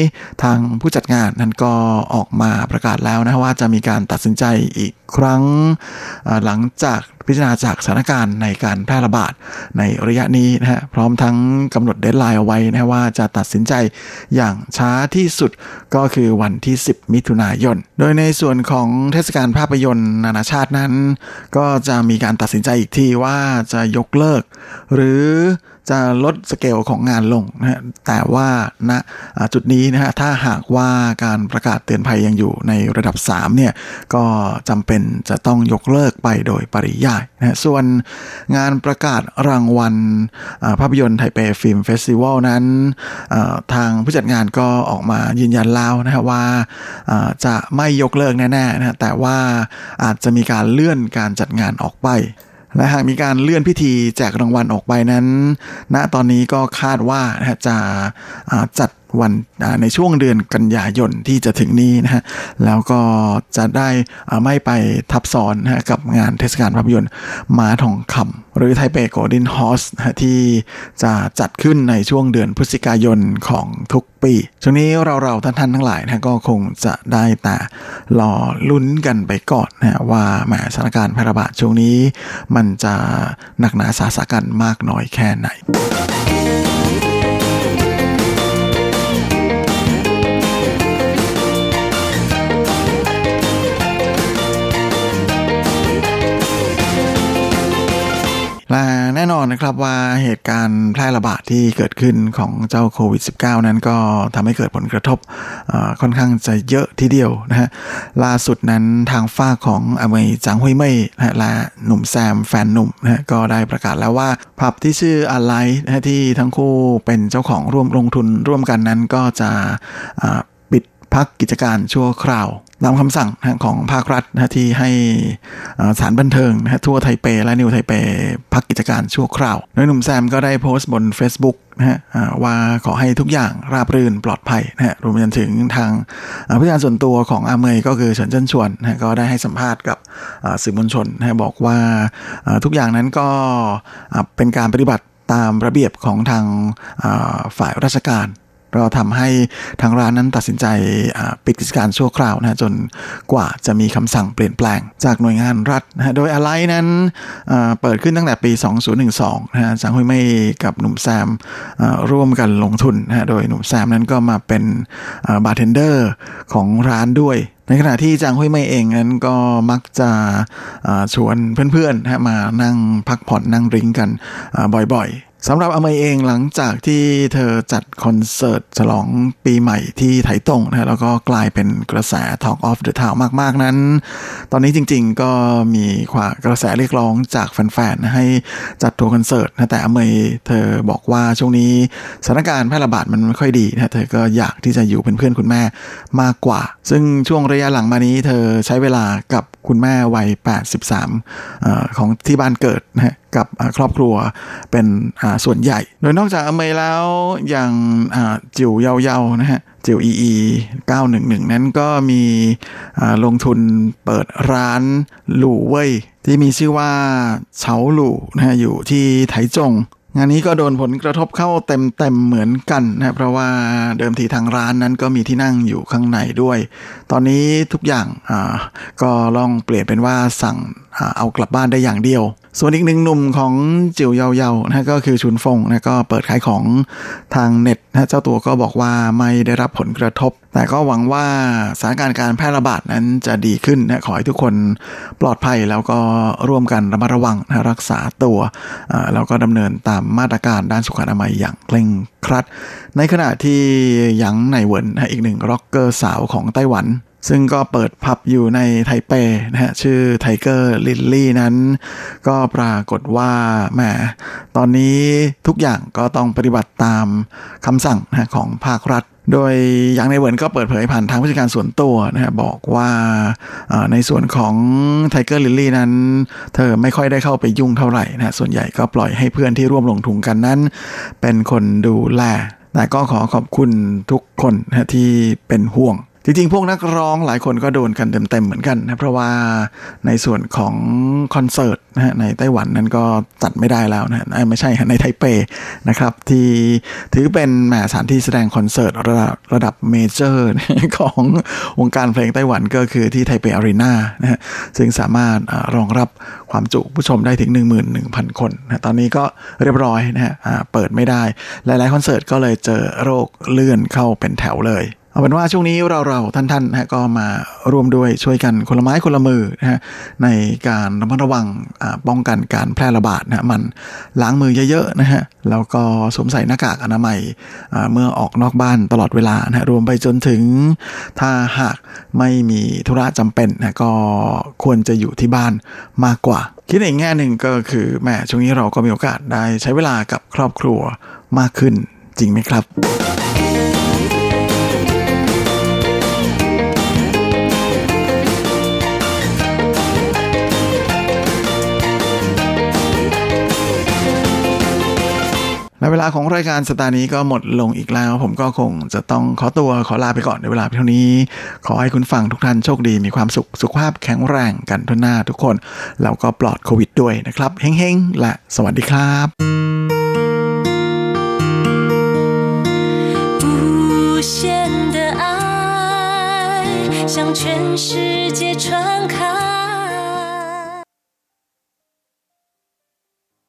ทางผู้จัดงานนั้นก็ออกมาประกาศแล้วนะว่าจะมีการตัดสินใจอีกครั้งหลังจากพิจารณาจากสถานการณ์ในการแพร่ระบาดในระยะนี้นะฮะพร้อมทั้งกำหนดเดดไลน์เอาไว้นะว่าจะตัดสินใจอย่างช้าที่สุดก็คือวันที่สิบมิถุนายนโดยในส่วนของเทศกาลภาพยนตร์นานาชาตินั้นก็จะมีการตัดสินใจอีกทีว่าจะยกเลิกหรือจะลดสเกลของงานลงนะฮะแต่ว่าณจุดนี้นะฮะถ้าหากว่าการประกาศเตือนภัยยังอยู่ในระดับสามเนี่ยก็จำเป็นจะต้องยกเลิกไปโดยปริยายนะฮะส่วนงานประกาศรางวัลภาพยนตร์ไทเปฟิล์มเฟสติวัลนั้นทางผู้จัดงานก็ออกมายืนยันแล้วนะฮะว่าจะไม่ยกเลิกแน่ๆนะฮะแต่ว่าอาจจะมีการเลื่อนการจัดงานออกไปและหากมีการเลื่อนพิธีแจกรางวัลออกไปนั้นณนะตอนนี้ก็คาดว่าจะจัดวันในช่วงเดือนกันยายนที่จะถึงนี้นะฮะแล้วก็จะได้ไม่ไปทับซ้อนนะกับงานเทศกาลภาพยนตร์ม้าทองคำหรือไทเป Golden Horse ที่จะจัดขึ้นในช่วงเดือนพฤศจิกายนของทุกปีช่วงนี้เราเราท่านท่านทั้งหลายนะก็คงจะได้แต่รอลุ้นกันไปก่อนนะว่าแหมสถานการณ์แพร่ระบาดช่วงนี้มันจะหนักหนาสาหัสกันมากน้อยแค่ไหนและแน่นอนนะครับว่าเหตุการณ์แพร่ระบาดที่เกิดขึ้นของเจ้าโควิด สิบเก้า นั้นก็ทำให้เกิดผลกระทบค่อนข้างจะเยอะทีเดียวนะฮะล่าสุดนั้นทางฝ้าของอเมยจังฮุยเม่ยนะฮะและหนุ่มแซมแฟนหนุ่มนะฮะก็ได้ประกาศแล้วว่าผับที่ชื่อ Alight นะฮะที่ทั้งคู่เป็นเจ้าของร่วมลงทุนร่วมกันนั้นก็จะปิดพักกิจการชั่วคราวตามคำสั่งของภาครัฐที่ให้สถานบันเทิงทั่วไทเปและนิวไทเปพักกิจการชั่วคราวโดยหนุ่มแซมก็ได้โพสต์บน Facebook ว่าขอให้ทุกอย่างราบรื่นปลอดภัยรวมถึงทางผู้จัดการส่วนตัวของอาเมยก็คือเฉินเจิ้นชวนก็ได้ให้สัมภาษณ์กับสื่อมวลชนบอกว่าทุกอย่างนั้นก็เป็นการปฏิบัติตามระเบียบของทางฝ่ายราชการเราทำให้ทางร้านนั้นตัดสินใจปิดกิจการชั่วคราวนะจนกว่าจะมีคำสั่งเปลี่ยนแปลงจากหน่วยงานรัฐนะโดยอะไรนั้นเปิดขึ้นตั้งแต่ปีสองพันสิบสองนะจางฮุยเม่ยกับหนุ่มแซมร่วมกันลงทุนนะโดยหนุ่มแซมนั้นก็มาเป็นบาร์เทนเดอร์ของร้านด้วยในขณะที่จางฮุยเม่ยเองนั้นก็มักจะชวนเพื่อนๆมานั่งพักผ่อนนั่งดริงก์กันบ่อยๆสำหรับอาเมยเองหลังจากที่เธอจัดคอนเสิร์ตฉลองปีใหม่ที่ไถตงนะแล้วก็กลายเป็นกระแส Talk of the Town มากๆนั้นตอนนี้จริงๆก็มีความกระแสเรียกร้องจากแฟนๆให้จัดทัวร์คอนเสิร์ตนะแต่อาเมยเธอบอกว่าช่วงนี้สถานการณ์แพร่ระบาดมันไม่ค่อยดีนะเธอก็อยากที่จะอยู่เป็นเพื่อนคุณแม่มากกว่าซึ่งช่วงระยะหลังมานี้เธอใช้เวลากับคุณแม่วัยแปดสิบสามเอ่อของที่บ้านเกิดนะกับครอบครัวเป็นส่วนใหญ่โดยนอกจากอเมยแล้วอย่างจิ๋วเยาเยานะฮะจิ๋ว อี อี เก้าหนึ่งหนึ่งนั้นก็มีลงทุนเปิดร้านหลู่เว่ยที่มีชื่อว่าเฉาหลู่นะฮะอยู่ที่ไถจงงานนี้ก็โดนผลกระทบเข้าเต็มๆเหมือนกันนะเพราะว่าเดิมทีทางร้านนั้นก็มีที่นั่งอยู่ข้างในด้วยตอนนี้ทุกอย่างก็ลองเปลี่ยนเป็นว่าสั่งเอากลับบ้านได้อย่างเดียวส่วนอีกหนึ่งหนุ่มของจิ๋วเยาเยานะก็คือชุนฟงนะก็เปิดขายของทางเน็ตนะเจ้าตัวก็บอกว่าไม่ได้รับผลกระทบแต่ก็หวังว่าสถานการณ์การแพร่ระบาดนั้นจะดีขึ้นนะขอให้ทุกคนปลอดภัยแล้วก็ร่วมกันระมัดระวังนะรักษาตัวแล้วก็ดำเนินตามมาตรการด้านสุขอนามัยอย่างเคร่งครัดในขณะที่หยางไหนเหวินนะอีกหนึ่งร็อกเกอร์สาวของไต้หวันซึ่งก็เปิดผับอยู่ในไทเปนะฮะชื่อไทเกอร์ลิลลี่นั้นก็ปรากฏว่าแหมตอนนี้ทุกอย่างก็ต้องปฏิบัติตามคำสั่งนะของภาครัฐโดยอย่างในเหวินก็เปิดเผยผ่านทางผู้จัดการส่วนตัวนะฮะบอกว่าในส่วนของไทเกอร์ลิลลี่นั้นเธอไม่ค่อยได้เข้าไปยุ่งเท่าไหร่นะส่วนใหญ่ก็ปล่อยให้เพื่อนที่ร่วมลงทุนกันนั้นเป็นคนดูแลแต่ก็ขอขอบคุณทุกคนนะที่เป็นห่วงจ จริงๆพวกนักร้องหลายคนก็โดนกันเต็มๆเหมือนกันนะเพราะว่าในส่วนของคอนเสิร์ตนะฮะในไต้หวันนั้นก็จัดไม่ได้แล้วนะไม่ใช่ในไทเปนะครับที่ถือเป็นมหาสารที่แสดงคอนเสิร์ตระดับระดับเมเจอร์ของวงการเพลงไต้หวันก็คือที่ไทเปอารีนานะฮะซึ่งสามารถรองรับความจุผู้ชมได้ถึง หนึ่งหมื่นหนึ่งพัน คนนะตอนนี้ก็เรียบร้อยนะฮะเปิดไม่ได้หลายๆคอนเสิร์ตก็เลยเจอโรคเลื่อนเข้าเป็นแถวเลยเอาเป็นว่าช่วงนี้เราๆท่านๆนะก็มาร่วมด้วยช่วยกันคนละไม้คนละมือนะฮะในการระมัดระวังป้องกันการแพร่ระบาดนะมันล้างมือเยอะๆนะฮะแล้วก็สวมใส่หน้ากากอนามัยเมื่อออกนอกบ้านตลอดเวลานะรวมไปจนถึงถ้าหากไม่มีธุระจำเป็นนะก็ควรจะอยู่ที่บ้านมากกว่าคิดอีกแง่หนึ่งก็คือแหมช่วงนี้เราก็มีโอกาสได้ใช้เวลากับครอบครัวมากขึ้นจริงไหมครับและเวลาของรายการสตาร์นี้ก็หมดลงอีกแล้วผมก็คงจะต้องขอตัวขอลาไปก่อนในเวลาเท่านี้ขอให้คุณฟังทุกท่านโชคดีมีความสุขสุขภาพแข็งแรงกันทั่วหน้าทุกคนแล้วก็ปลอดโควิดด้วยนะครับเฮ้งๆและสวัสดีครับ